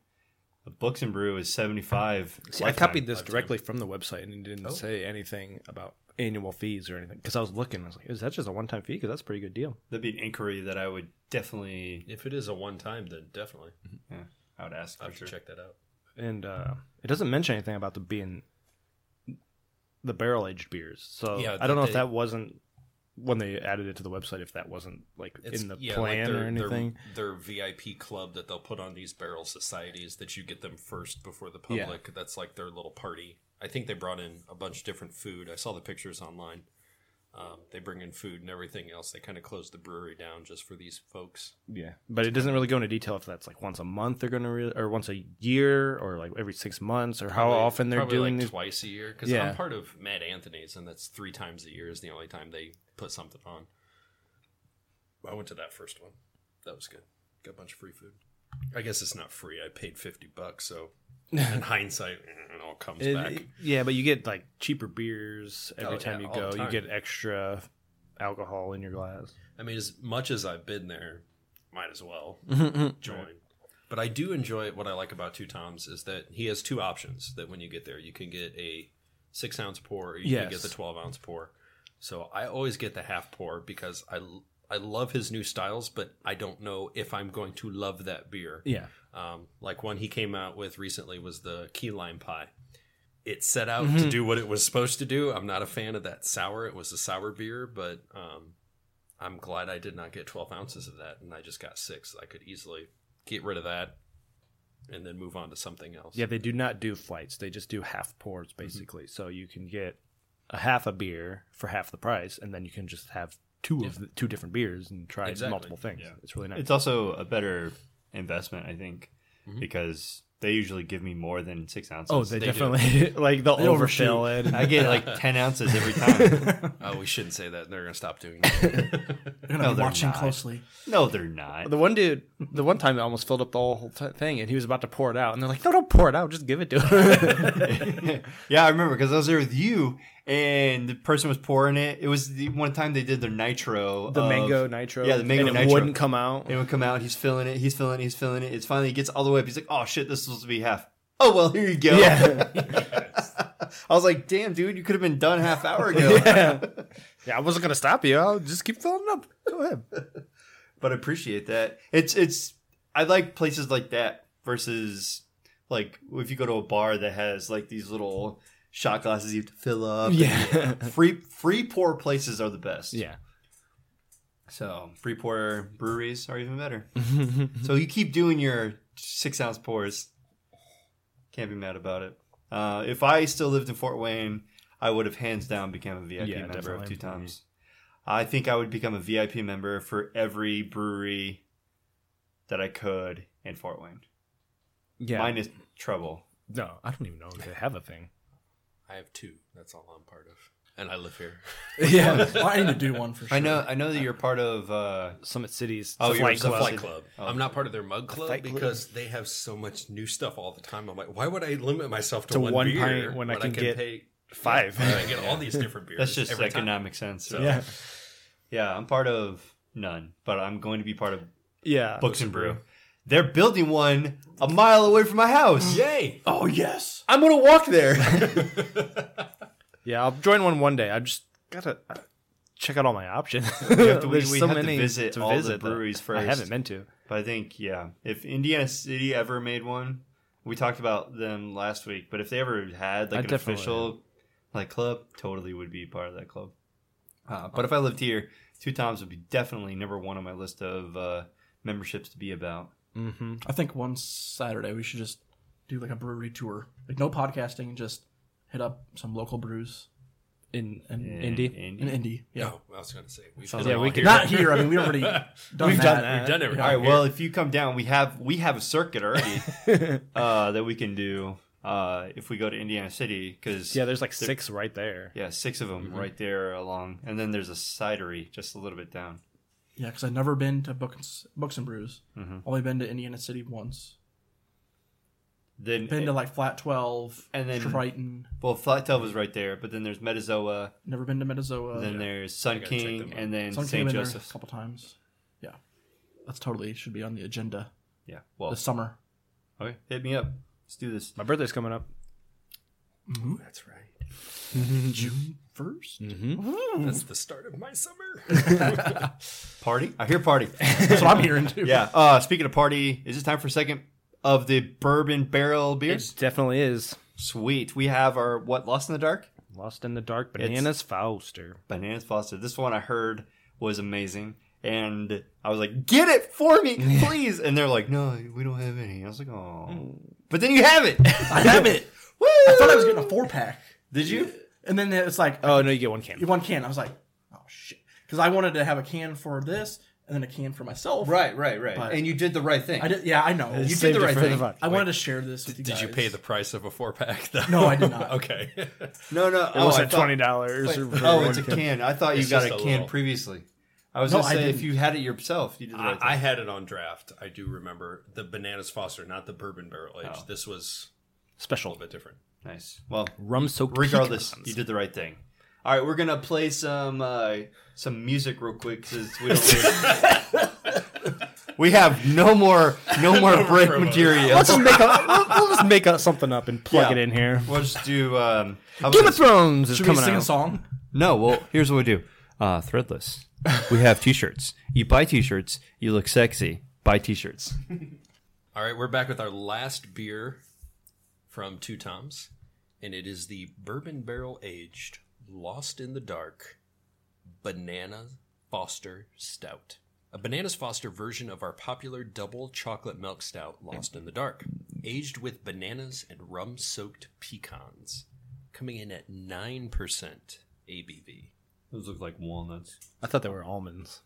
The Books and Brew is $75. See, I copied this directly from the website and it didn't say anything about annual fees or anything. Because I was looking, I was like, is that just a one-time fee? Because that's a pretty good deal. That'd be an inquiry that I would definitely... If it is a one-time, then definitely. Mm-hmm. Yeah, I would ask. I'll have to check that out. And it doesn't mention anything about the being the barrel-aged beers. So yeah, I don't know if that wasn't... When they added it to the website, if that wasn't like in the plan like or anything, their VIP club that they'll put on these barrel societies that you get them first before the public. Yeah. That's like their little party. I think they brought in a bunch of different food. I saw the pictures online. They bring in food and everything else. They kind of closed the brewery down just for these folks. Yeah, but it doesn't really go into detail if that's like once a month they're going to, or once a year, or like every 6 months, or probably, how often they're doing like twice a year. Because I'm part of Matt Anthony's, and that's 3 times a year is the only time they put something on. I went to that first one. That was good. Got a bunch of free food. I guess it's not free. I paid $50, so in hindsight, it all comes back. Yeah, but you get like cheaper beers every time you go. You get extra alcohol in your glass. I mean, as much as I've been there, might as well join. Right. But I do enjoy it. What I like about Two Toms is that he has 2 options that when you get there, you can get a 6-ounce pour or you can get the 12-ounce pour. So I always get the half pour because I love his new styles, but I don't know if I'm going to love that beer. Yeah. Like one he came out with recently was the key lime pie. It set out to do what it was supposed to do. I'm not a fan of that sour. It was a sour beer, but I'm glad I did not get 12 ounces of that, and I just got 6. I could easily get rid of that and then move on to something else. Yeah, they do not do flights. They just do half pours, basically. Mm-hmm. So you can get a half a beer for half the price, and then you can just have... two different beers and try multiple things. Yeah. It's really nice. It's also a better investment, I think, because they usually give me more than 6 ounces. Oh, they definitely like they'll overfill it. I get like 10 ounces every time. Oh, we shouldn't say that. They're gonna stop doing that. No, they're watching closely. No, they're not. The one time they almost filled up the whole thing, and he was about to pour it out, and they're like, "No, don't pour it out. Just give it to him." Yeah, I remember because I was there with you. And the person was pouring it. It was the one time they did their nitro. Mango nitro. Yeah, the mango nitro. And it wouldn't come out. It would come out. He's filling it. It's finally, he gets all the way up. He's like, oh, shit, this is supposed to be half. Oh, well, here you go. Yeah. I was like, damn, dude, you could have been done half hour ago. Yeah, I wasn't going to stop you. I'll just keep filling it up. Go ahead. But I appreciate that. I like places like that versus, like, if you go to a bar that has, like, these little... shot glasses you have to fill up. Yeah. Free pour places are the best. Yeah. So free pour breweries are even better. So you keep doing your 6-ounce pours. Can't be mad about it. If I still lived in Fort Wayne, I would have hands down become a VIP member of Two Toms. I think I would become a VIP member for every brewery that I could in Fort Wayne. Yeah. Mine is Trouble. No, I don't even know if they have a thing. I have 2. That's all I'm part of, and I live here. Yeah, I need to do one for sure. I know that you're part of Summit City's Flight Club. Oh. I'm not part of their Mug Club because they have so much new stuff all the time. I'm like, why would I limit myself to one beer when I can get pay 5? I get all these different beers. That's just economic sense. So. Yeah, I'm part of none, but I'm going to be part of Books and Brew. They're building one a mile away from my house. Yay. Oh, yes. I'm going to walk there. Yeah, I'll join one day. I just got to check out all my options. We have to visit all the breweries first. I haven't meant to. But I think, if Indiana City ever made one, we talked about them last week. But if they ever had an official club, totally would be part of that club. But if I lived here, Two Toms would be definitely number 1 on my list of memberships to be about. Mm-hmm. I think one Saturday we should just do like a brewery tour, like no podcasting, just hit up some local brews in Indy. Yeah, I was going to say we could not here. I mean, we've already done everything. All right, well, if you come down, we have a circuit already that we can do if we go to Indiana City because there's like 6 right there. Yeah, 6 of them right there along, and then there's a cidery just a little bit down. Yeah, because I've never been to Books and Brews. Mm-hmm. Only been to Indiana City once. Then been to like Flat 12 and then Triton. Well, Flat 12 is right there, but then there's Metazoa. Never been to Metazoa. Then there's Sun King and then St. Joseph's a couple times. Yeah, that's totally should be on the agenda. Yeah, well, this summer. Okay, hit me up. Let's do this. My birthday's coming up. Mm-hmm. Ooh, that's right. June 1st. Mm-hmm. That's the start of my summer. Party? I hear party. That's what I'm hearing too. Yeah. Speaking of party, is it time for a second of the bourbon barrel beers? It definitely is. Sweet. We have our what? Lost in the Dark. Lost in the Dark. Bananas Foster. This one I heard was amazing, and I was like, "Get it for me, please!" And they're like, "No, we don't have any." I was like, "Oh," but then you have it. I have it. Woo! I thought I was getting a 4-pack. Did you? And then it's like... Oh, no, you get one can. One can. I was like, oh, shit. Because I wanted to have a can for this and then a can for myself. Right. And you did the right thing. I did, yeah, I know. You did the right thing. I wanted to share this with you guys. Did you pay the price of a 4-pack, though? No, I did not. Okay. No. It was at $20. Oh, it's a can. I thought you got a can previously. I was going to say, if you had it yourself, you did the right thing. I had it on draft. I do remember the Bananas Foster, not the bourbon barrel age. This was... special. A little bit different. Nice. Well, rum soaked. Regardless, you did the right thing. All right, we're gonna play some music real quick because we don't. We have no more break material. We'll just make something up and plug it in here. We'll just do Game of Thrones is coming out. Should we sing a song? No. Well, here's what we do. Threadless. We have T-shirts. You buy T-shirts. You look sexy. Buy T-shirts. All right, we're back with our last beer. From Two Toms, and it is the bourbon barrel aged Lost in the Dark Banana Foster Stout. A Bananas Foster version of our popular double chocolate milk stout Lost in the Dark, aged with bananas and rum soaked pecans, coming in at 9% ABV. Those look like walnuts. I thought they were almonds.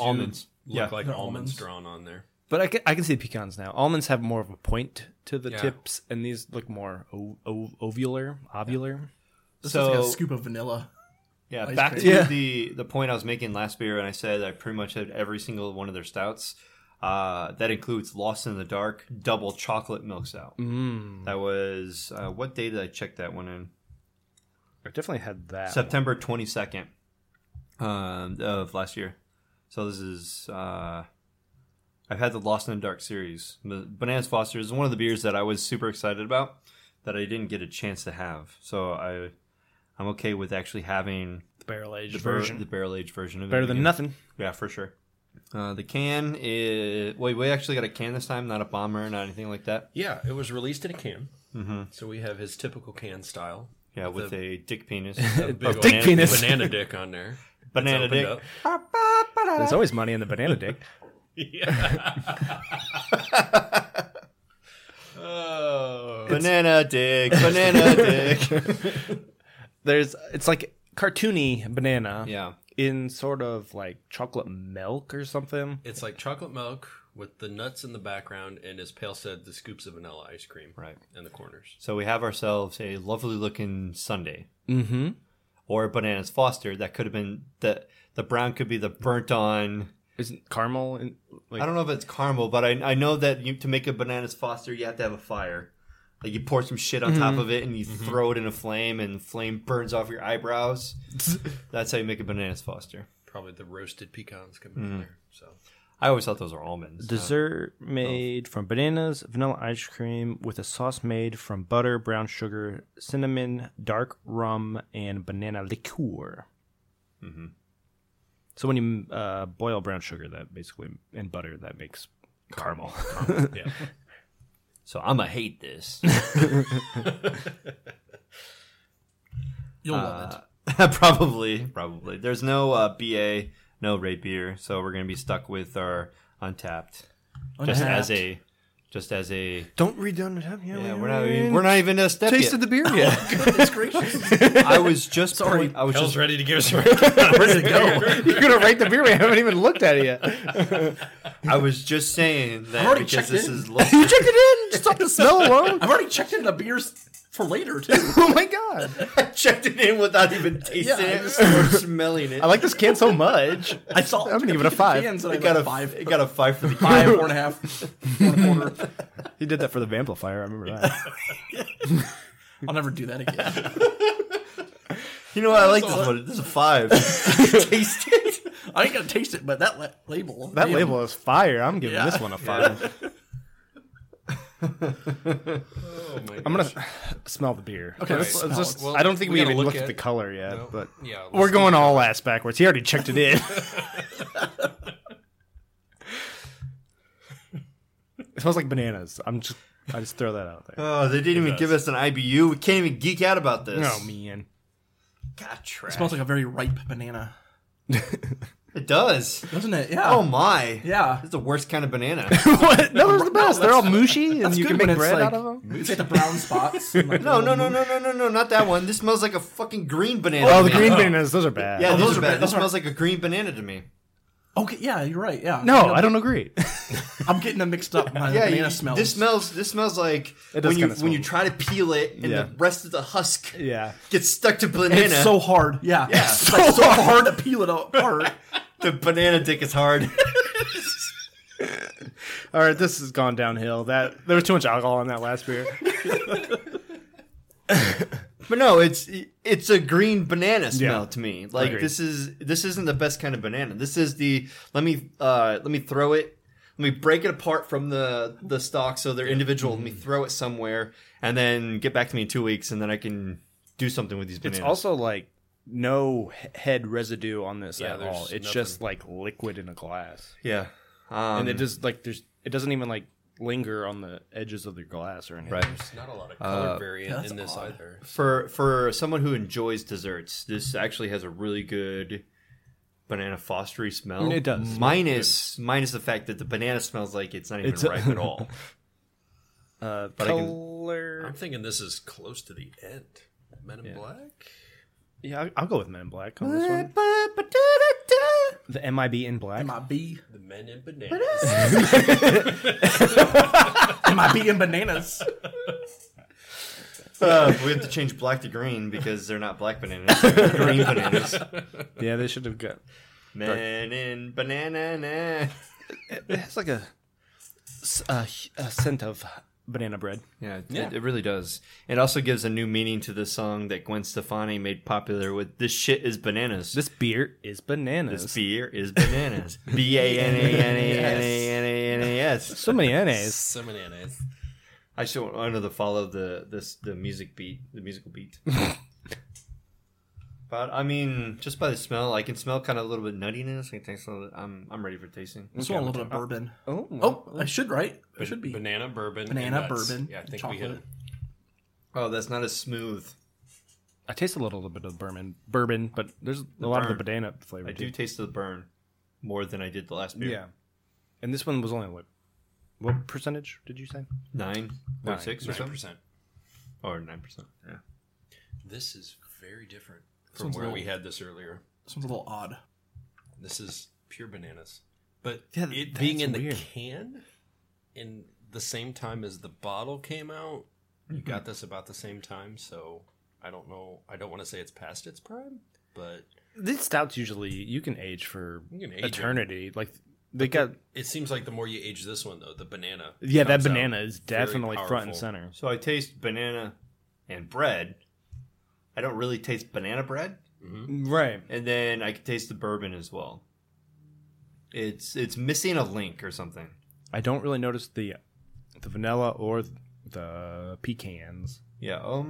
Almonds. Look like almonds drawn on there. But I can see pecans now. Almonds have more of a point to the tips, and these look more ovular. Yeah. This is like a scoop of vanilla. Yeah, back to the point I was making last beer, and I said I pretty much had every single one of their stouts. That includes Lost in the Dark, double chocolate milk stout. Mm. That was, what day did I check that one in? I definitely had that September 22nd of last year. So this is... I've had the Lost in the Dark series. Bananas Foster is one of the beers that I was super excited about that I didn't get a chance to have. So I'm okay with actually having the barrel-aged version. The barrel-aged version of it. Better than nothing. Yeah, for sure. The can is... Well, we actually got a can this time, not a bomber, not anything like that. Yeah, it was released in a can. Mm-hmm. So we have his typical can style. Yeah, with a dick penis. A big dick penis. Banana dick on there. Banana dick. There's always money in the banana dick. Yeah. Oh, banana dick. It's like cartoony banana. Yeah. In sort of like chocolate milk or something. It's like chocolate milk with the nuts in the background and, as Pale said, the scoops of vanilla ice cream. Right. In the corners. So we have ourselves a lovely looking sundae. Mm-hmm. Or Bananas Foster. That could have been the brown could be the burnt on. Isn't caramel? I don't know if it's caramel, but I know that to make a Bananas Foster, you have to have a fire. Like you pour some shit on top of it, and you throw it in a flame, and the flame burns off your eyebrows. That's how you make a Bananas Foster. Probably the roasted pecans coming in there. So I always thought those were almonds. Dessert made from bananas, vanilla ice cream, with a sauce made from butter, brown sugar, cinnamon, dark rum, and banana liqueur. Mm-hmm. So when you boil brown sugar, that basically and butter, that makes caramel. Yeah. So I'm gonna hate this. You'll love it. Probably. There's no BA, no rate beer, so we're gonna be stuck with our Untappd. Just as a don't read down the top. Yeah, we're not even a step tasted yet. The beer yet. Oh, goodness gracious! I was just sorry. I was Hell's just ready to give us. Where's it go? You're gonna rate the beer. We haven't even looked at it yet. I was just saying that because this is low. You checked it in. Just off the smell alone. I've already checked in. The beer's for later, too. Oh, my God. I checked it in without even tasting it or smelling it. I like this can so much. I'm going to give it a 5. It got a 5. It got a 5 for the 5, 4.5, 4.25. He did that for the Vamplifier. I remember that. I'll never do that again. You know what? I like this one. This is a 5. Taste it. I ain't going to taste it, but that label. That label is fire. I'm giving this one a 5. Yeah. I'm going to smell the beer. Okay, let's just, well, I don't think we even looked at the color yet, but we're going all ass backwards. He already checked it in. It smells like bananas. I just throw that out there. Oh, they didn't even give us an IBU. We can't even geek out about this. Oh, man. God, trash. It smells like a very ripe banana. It does. Doesn't it? Yeah. Oh, my. Yeah. It's the worst kind of banana. What? No, it's the best. They're all mushy, and you can make bread out of them. It's like the brown spots. No, not that one. This smells like a fucking green banana. Oh, the green bananas. Those are bad. Yeah, those are bad. This smells like a green banana to me. Okay, yeah, you're right, yeah. No, I don't agree. I'm getting them mixed up. My banana smells. This smells like when you try to peel it and the rest of the husk gets stuck to banana. It's so hard. Yeah. It's like so hard to peel it apart. The banana dick is hard. All right, this has gone downhill. There was too much alcohol in that last beer. But no, it's a green banana smell to me. Like this isn't the best kind of banana. This is the let me throw it. Let me break it apart from the stalk so they're individual. Let me throw it somewhere and then get back to me in 2 weeks and then I can do something with these bananas. It's also like no head residue on this at all. It's nothing. Just like liquid in a glass. Yeah, and it just like it doesn't even like linger on the edges of the glass or anything. Right. There's not a lot of color variant in this either. For someone who enjoys desserts, this actually has a really good banana fostery smell. It does. Minus the fact that the banana smells like it's not even ripe at all. I'm thinking this is close to the end. Men in Black? Yeah, I'll go with Men in Black on this one. The MIB in black. MIB. The men in bananas. MIB in bananas. We have to change black to green because they're not black bananas. They're green bananas. Yeah, they should have got. Men in banana. It has like a scent of banana bread. It really does. It also gives a new meaning to the song that Gwen Stefani made popular with "This shit is bananas." This beer is bananas. This beer is bananas. BANANANANAS. So many NAs. So many NAs. I just want to follow the music beat, the musical beat. But I mean, just by the smell, I can smell kind of a little bit nuttiness. I think so. I'm ready for tasting. Let's want a little bit of bourbon. Oh, I should, right? It should be banana bourbon. Banana bourbon. Yeah, I think chocolate. We hit it. Oh, that's not as smooth. I taste a little bit of bourbon, but there's a lot of the banana flavor. I do taste the burn more than I did the last beer. Yeah, and this one was only what percentage did you say? 9.6% or 9%. Yeah, this is very different. From where we had this earlier. This one's a little odd. This is pure bananas. But it being in the can in the same time as the bottle came out, you got this about the same time, so I don't know. I don't want to say it's past its prime, but... These stouts usually, you can age for eternity. Like it seems like the more you age this one, though, the banana. Yeah, that banana is definitely front and center. So I taste banana and bread. I don't really taste banana bread. Mm-hmm. Right. And then I can taste the bourbon as well. It's missing a link or something. I don't really notice the vanilla or the pecans. Yeah.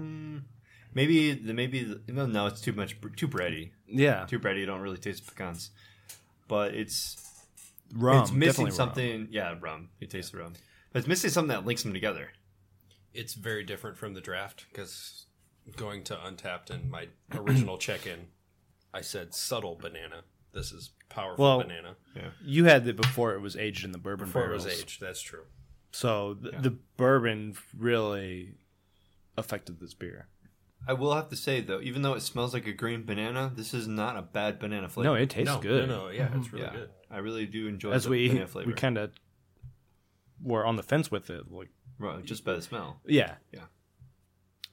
Maybe it's too bready. Yeah. Too bready. You don't really taste pecans. But it's rum. It's missing something. Rum. Yeah, rum. You taste the rum. But it's missing something that links them together. It's very different from the draft because going to Untappd and my original check-in, I said subtle banana. This is powerful banana. Yeah. You had it before it was aged in the bourbon barrels. Before it was aged, that's true. So the bourbon really affected this beer. I will have to say, though, even though it smells like a green banana, this is not a bad banana flavor. No, it tastes good. No, it's really good. I really do enjoy the banana flavor. We kind of were on the fence with it. Like, right, just by the smell. Yeah. Yeah.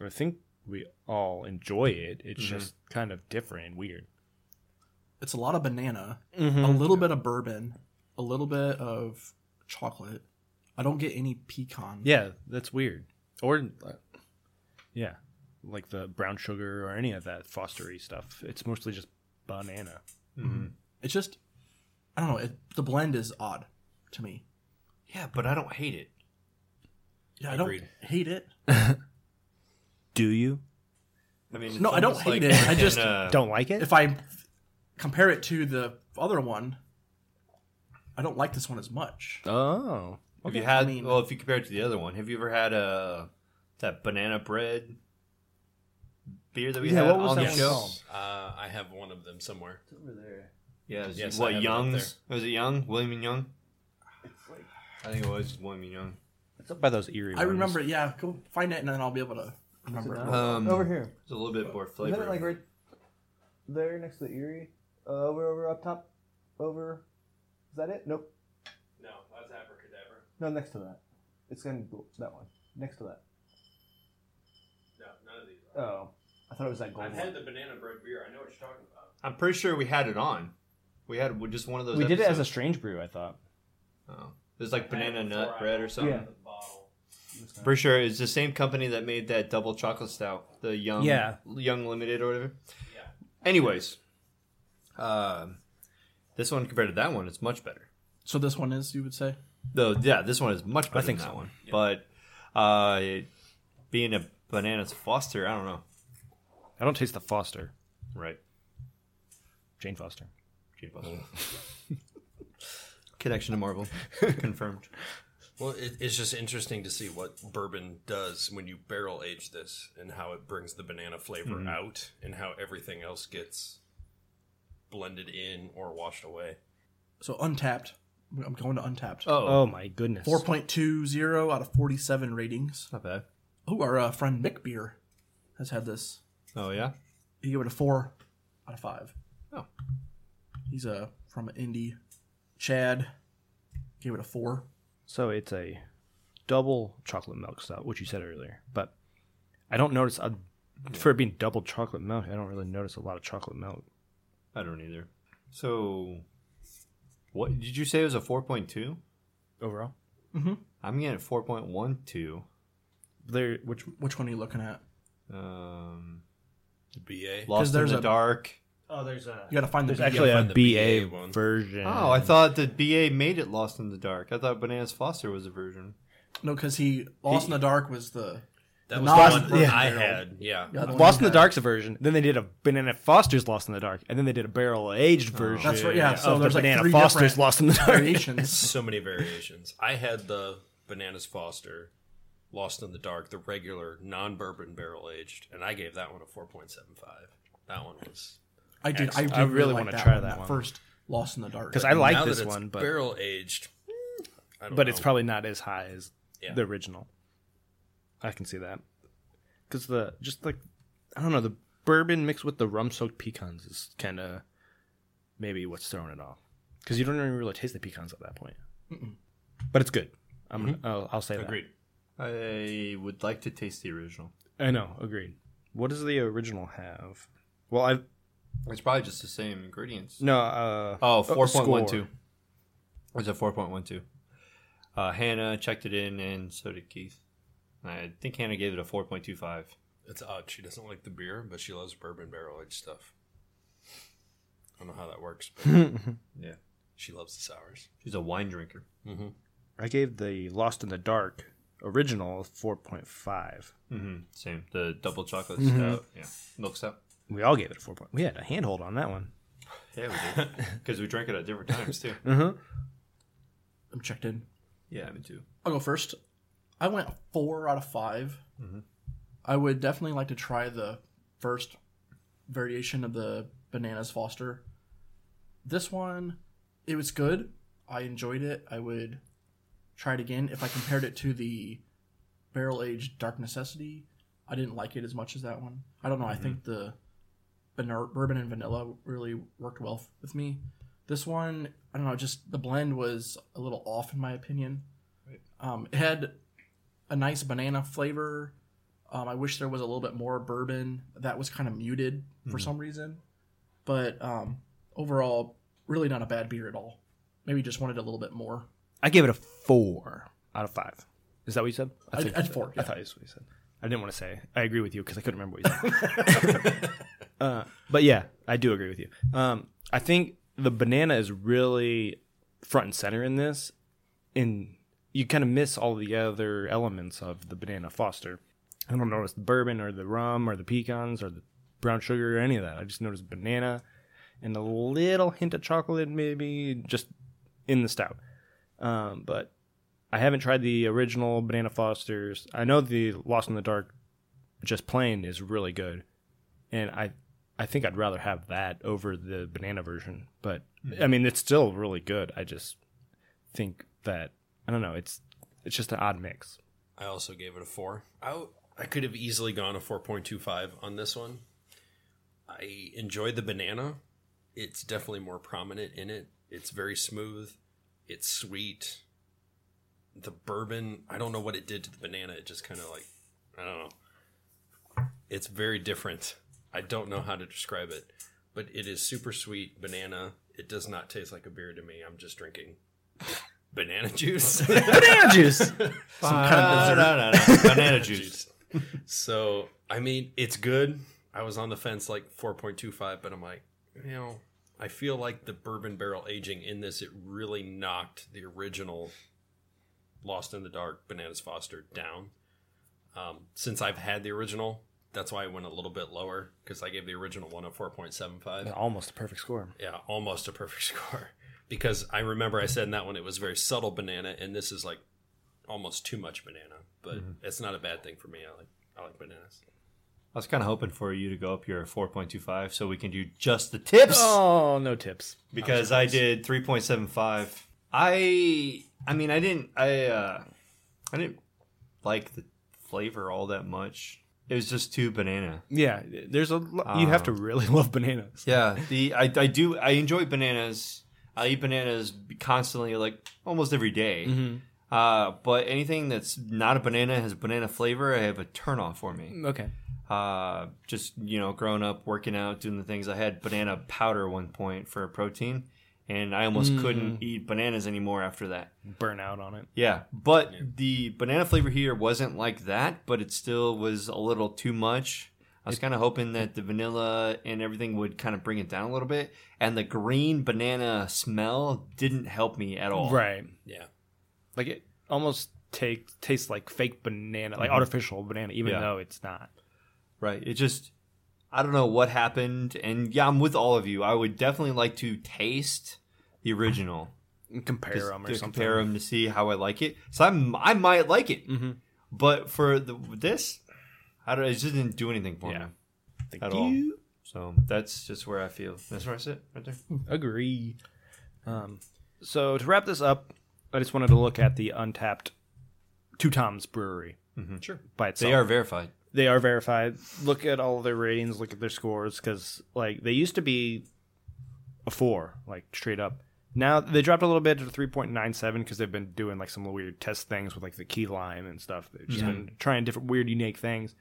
I think we all enjoy it. It's just kind of different and weird. It's a lot of banana, a little bit of bourbon, a little bit of chocolate. I don't get any pecan. Yeah, that's weird. Or, yeah, like the brown sugar or any of that Fostery stuff. It's mostly just banana. Mm-hmm. It's just, I don't know, the blend is odd to me. Yeah, but I don't hate it. Yeah, I don't hate it. Do you? I mean, no, I don't hate it. I just don't like it. If I compare it to the other one, I don't like this one as much. Oh. Okay. If you compare it to the other one, have you ever had that banana bread beer that we had on the show? I have one of them somewhere. It's over there. Yeah. What, Young's? Was it Young? William and Young? I think it was William and Young. It's up by those eerie ones. Remember it. Yeah, go find it, and then I'll be able to remember it. Over here. It's a little bit more flavor. Isn't it like right there next to the eerie? Over up top? Over? Is that it? Nope. No, that's Abracadabra. No, next to that. It's going to be that one. Next to that. No, none of these are. Oh. I thought it was that gold one. I've had the banana bread beer. I know what you're talking about. I'm pretty sure we had it on. We had just one of those episodes. Did it as a strange brew, I thought. Oh. There's like banana nut bread or something. Yeah. Pretty sure it's the same company that made that double chocolate stout, the Young Limited or whatever. Yeah. Anyways, this one compared to that one, it's much better. So this one is, you would say? Though, yeah, this one is much better than that one. Yeah. But being a banana's Foster, I don't know. I don't taste the Foster. Right. Jane Foster. Connection to Marvel. Confirmed. Well, it's just interesting to see what bourbon does when you barrel age this and how it brings the banana flavor out and how everything else gets blended in or washed away. So Untappd. I'm going to Untappd. Oh my goodness. 4.20 out of 47 ratings. Not bad. Oh, our friend Mick Beer has had this. Oh, yeah? He gave it a 4 out of 5. Oh. He's from Indy. Chad gave it a 4. So it's a double chocolate milk stout, which you said earlier. But I don't notice, for it being double chocolate milk, I don't really notice a lot of chocolate milk. I don't either. So, what did you say it was a 4.2 overall? Mm-hmm. I'm getting 4.12. There, which one are you looking at? The BA Lost in the Dark. Oh, there's a... You got to find the BA. Actually a BA one. Version. Oh, I thought the BA made it Lost in the Dark. I thought Bananas Foster was a version. No, because Lost in the Dark was the... That was the one I had, yeah. Lost in the Dark's a version. Then they did a Banana Foster's Lost in the Dark. And then they did a barrel-aged version. That's right, yeah. So there's like Banana Foster's Lost in the Dark. Variations. So many variations. I had the Bananas Foster Lost in the Dark, the regular non-bourbon barrel-aged. And I gave that one a 4.75. That one was... I really want to try that one. First Lost in the Dark. Because I like this one, but barrel aged. But it's probably not as high as the original. I can see that. Because the bourbon mixed with the rum soaked pecans is kind of maybe what's throwing it off. Because you don't even really taste the pecans at that point. Mm-mm. But it's good. I'll say that. Agreed. I would like to taste the original. I know. Agreed. What does the original have? Well, it's probably just the same ingredients. No. 4.12. It's a 4.12. Hannah checked it in, and so did Keith. I think Hannah gave it a 4.25. It's odd. She doesn't like the beer, but she loves bourbon barrel-aged stuff. I don't know how that works, but yeah. She loves the sours. She's a wine drinker. Mm-hmm. I gave the Lost in the Dark original 4.5. Mm-hmm. Same. The double chocolate stout. Yeah. Milk stout. We all gave it a 4.0. We had a handhold on that one. Yeah, we did. Because we drank it at different times, too. I'm checked in. Yeah, me too. I'll go first. I went 4 out of 5. Mm-hmm. I would definitely like to try the first variation of the Bananas Foster. This one, it was good. I enjoyed it. I would try it again. If I compared it to the barrel-aged Dark Necessity, I didn't like it as much as that one. I don't know. I think the... bourbon and vanilla really worked well with me. This one, I don't know, just the blend was a little off in my opinion. Right. It had a nice banana flavor, I wish there was a little bit more bourbon. That was kind of muted for some reason. But overall, really not a bad beer at all. Maybe just wanted a little bit more. I gave it a 4 out of 5. Is that what you said? I said 4. Yeah. I thought that's what you said. I didn't want to say. I agree with you because I couldn't remember what you said. But yeah, I do agree with you. I think the banana is really front and center in this. And you kind of miss all the other elements of the banana Foster. I don't notice the bourbon or the rum or the pecans or the brown sugar or any of that. I just noticed banana and a little hint of chocolate maybe just in the stout. But I haven't tried the original Banana Foster's. I know the Lost in the Dark just plain is really good. And I think I'd rather have that over the banana version. But, I mean, it's still really good. I just think that, I don't know, it's just an odd mix. I also gave it a 4. I could have easily gone a 4.25 on this one. I enjoyed the banana. It's definitely more prominent in it. It's very smooth. It's sweet. The bourbon, I don't know what it did to the banana. It just kind of like, I don't know. It's very different. I don't know how to describe it. But it is super sweet banana. It does not taste like a beer to me. I'm just drinking banana juice. Banana juice! Some kind of dessert. Banana juice. So, I mean, it's good. I was on the fence like 4.25, but I'm like, you know, I feel like the bourbon barrel aging in this, it really knocked the original Lost in the Dark Bananas Foster down. Since I've had the original, that's why I went a little bit lower, because I gave the original one a 4.75. Yeah, almost a perfect score. Yeah, almost a perfect score. Because I remember I said in that one it was very subtle banana, and this is like almost too much banana. But it's not a bad thing for me. I like bananas. I was kind of hoping for you to go up your 4.25 so we can do just the tips. Oh, no tips. Because I did 3.75. I didn't like the flavor all that much. It was just too banana. Yeah, there's a you have to really love bananas. Yeah, I enjoy bananas. I eat bananas constantly, like almost every day. Mm-hmm. But anything that's not a banana has banana flavor, I have a turnoff for me. Okay. Just, you know, growing up, working out, doing the things. I had banana powder at one point for protein, and I almost couldn't eat bananas anymore after that. Burn out on it. Yeah, but the banana flavor here wasn't like that, but it still was a little too much. I was kind of hoping that the vanilla and everything would kind of bring it down a little bit, and the green banana smell didn't help me at all. Right. Yeah. Like it almost tastes like fake banana, like artificial banana, even though it's not. Right. It just, I don't know what happened. And yeah, I'm with all of you. I would definitely like to taste the original. And compare them or something. Compare them to see how I like it. So I might like it. Mm-hmm. But for this, I don't know. It just didn't do anything for me at all. So that's just where I feel. That's where I sit right there. Agree. So to wrap this up, I just wanted to look at the Untappd Two Toms Brewery. Mm-hmm. Sure. By itself. They are verified. Look at all their ratings. Look at their scores, because like they used to be a 4, like straight up. Now they dropped a little bit to 3.97 because they've been doing like some weird test things with like the key lime and stuff. They've just been trying different weird, unique things.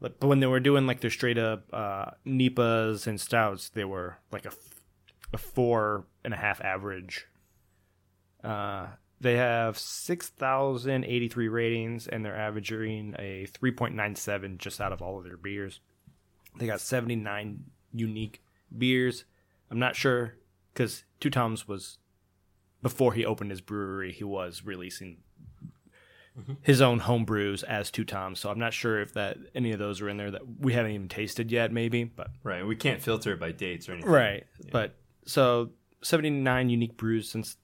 But when they were doing like their straight up NEIPAs and stouts, they were like a 4.5 average. They have 6,083 ratings, and they're averaging a 3.97 just out of all of their beers. They got 79 unique beers. I'm not sure, because Two Toms was, before he opened his brewery, he was releasing his own home brews as Two Toms, so I'm not sure if that any of those are in there that we haven't even tasted yet, maybe. But right, we can't filter it by dates or anything. Right, yeah. But so 79 unique brews since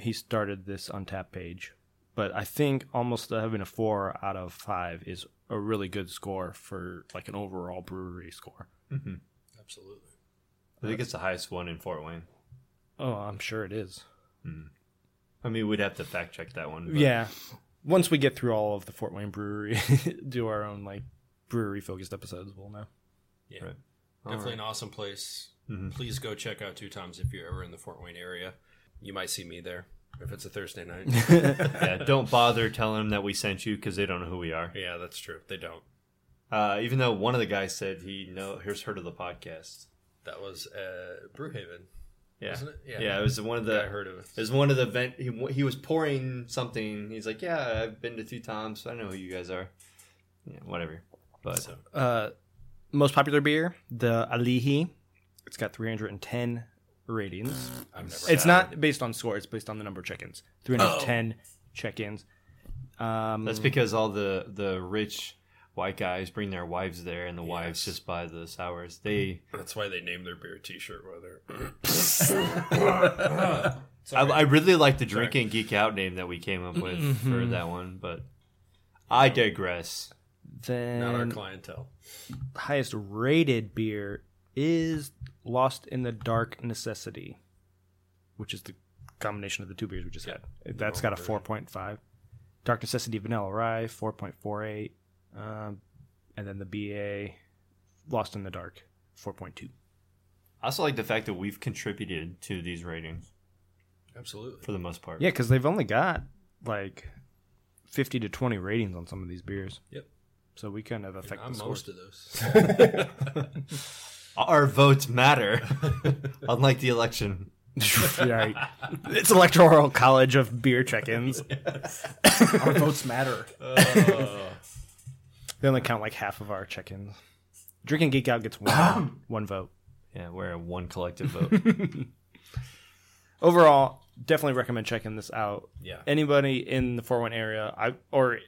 he started this Untappd page, but I think almost having a 4 out of 5 is a really good score for like an overall brewery score. Mm-hmm. Absolutely. I think it's the highest one in Fort Wayne. Oh, I'm sure it is. Mm. I mean, we'd have to fact check that one. But yeah. Once we get through all of the Fort Wayne brewery, do our own like brewery focused episodes, we'll know. Yeah. Right. Definitely an awesome place. Mm-hmm. Please go check out Two Toms if you're ever in the Fort Wayne area. You might see me there if it's a Thursday night. Yeah, don't bother telling them that we sent you because they don't know who we are. Yeah, that's true. They don't. Even though one of the guys said he's heard of the podcast. That was Brewhaven. Yeah. Wasn't it? Yeah. Yeah, it was one of the event he was pouring something. He's like, "Yeah, I've been to Two Toms, so I know who you guys are." Yeah, whatever. But so, most popular beer, the Ali'i. It's got 310 ratings. It's not based on score, it's based on the number of check-ins. 310 check-ins. That's because all the rich white guys bring their wives there, and the wives just buy the sours. That's why they name their beer T-shirt. I really like the Drink and Geek Out name that we came up with for that one, but I digress. Then, not our clientele. Highest rated beer is Lost in the Dark Necessity, which is the combination of the two beers we just had. That's got a 4.5. Dark Necessity Vanilla Rye, 4.48. And then the BA Lost in the Dark, 4.2. I also like the fact that we've contributed to these ratings. Absolutely. For the most part. Yeah, because they've only got like 50 to 20 ratings on some of these beers. Yep. So we kind of affect most of those. Our votes matter, unlike the election. Yeah, it's electoral college of beer check-ins. Yes. Our votes matter. They only count like half of our check-ins. Drink and Geek Out gets one vote. Yeah, we're a one collective vote. Overall, definitely recommend checking this out. Yeah. Anybody in the Fort Wayne area, or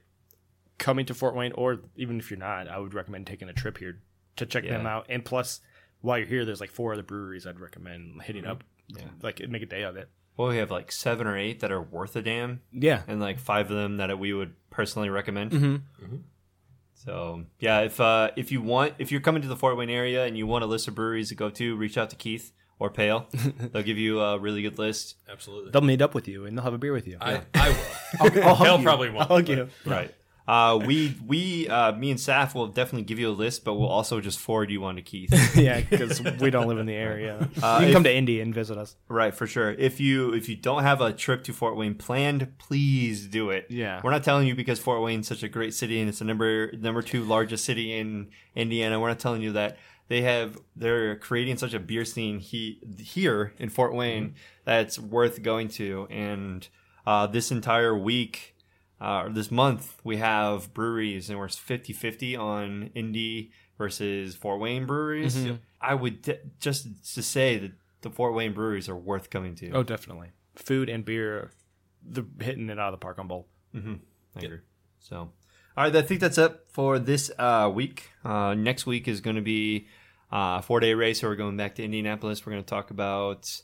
coming to Fort Wayne, or even if you're not, I would recommend taking a trip here to check them out. And plus, while you're here, there's like 4 other breweries I'd recommend hitting up. Yeah. Like, make a day of it. Well, we have like 7 or 8 that are worth a damn. Yeah. And like 5 of them that we would personally recommend. Mm-hmm. Mm-hmm. So, yeah, if you're coming to the Fort Wayne area and you want a list of breweries to go to, reach out to Keith or Pale. They'll give you a really good list. Absolutely. They'll meet up with you and they'll have a beer with you. I will. I'll probably won't. I'll hug you. Right. Me and Saf will definitely give you a list, but we'll also just forward you on to Keith. Yeah, because we don't live in the area. You can come to Indy and visit us. Right, for sure. If you don't have a trip to Fort Wayne planned, please do it. Yeah. We're not telling you because Fort Wayne's such a great city and it's the number 2 largest city in Indiana. We're not telling you that. They're creating such a beer scene here in Fort Wayne that's worth going to. And this entire week... this month we have breweries and we're 50-50 on Indy versus Fort Wayne breweries. Mm-hmm. I would just to say that the Fort Wayne breweries are worth coming to. Oh, definitely. Food and beer, hitting it out of the park on bowl. Mm-hmm. I agree. So, all right, I think that's it for this week. Next week is going to be a 4-day race, so we're going back to Indianapolis. We're going to talk about...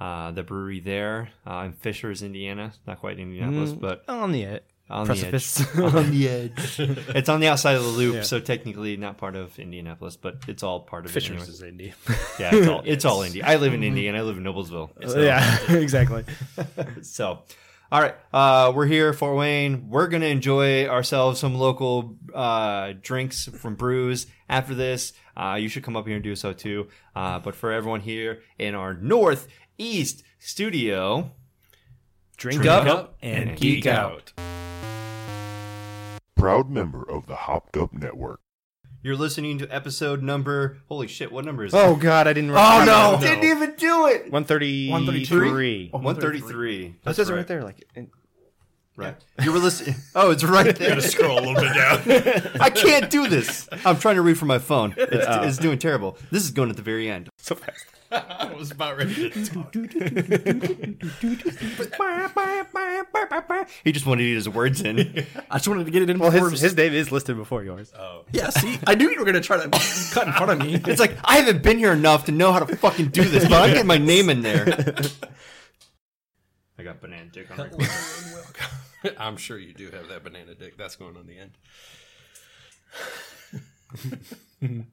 the brewery there in Fishers, Indiana. Not quite Indianapolis, but... On the edge. On precipice. The edge. On the edge. It's on the outside of the loop, so technically not part of Indianapolis, but it's all part of Fishers anyway. Is Indy. Yeah, it's all Indy. I live in Indy, and I live in Noblesville. Exactly. So, all right. We're here, Fort Wayne. We're going to enjoy ourselves some local drinks from brews after this. You should come up here and do so, too. But for everyone here in our North East Studio, drink up and geek out. Proud member of the Hopped Up Network. You're listening to episode number... Holy shit, what number is that? Oh, God, I didn't remember. Oh, no, didn't even do it! 133. Oh, 133. That says it right there. Right. Yeah. You were listening... Oh, it's right there. You got to scroll a little bit down. I can't do this. I'm trying to read from my phone. It's doing terrible. This is going at the very end. So fast. I was about ready to talk. He just wanted to get his words in. I just wanted to get it in. Well, his name is listed before yours. Oh. Yeah, see, I knew you were going to try to cut in front of me. It's like, I haven't been here enough to know how to fucking do this, but I'm getting my name in there. I got banana dick on record. I'm sure you do have that banana dick. That's going on the end.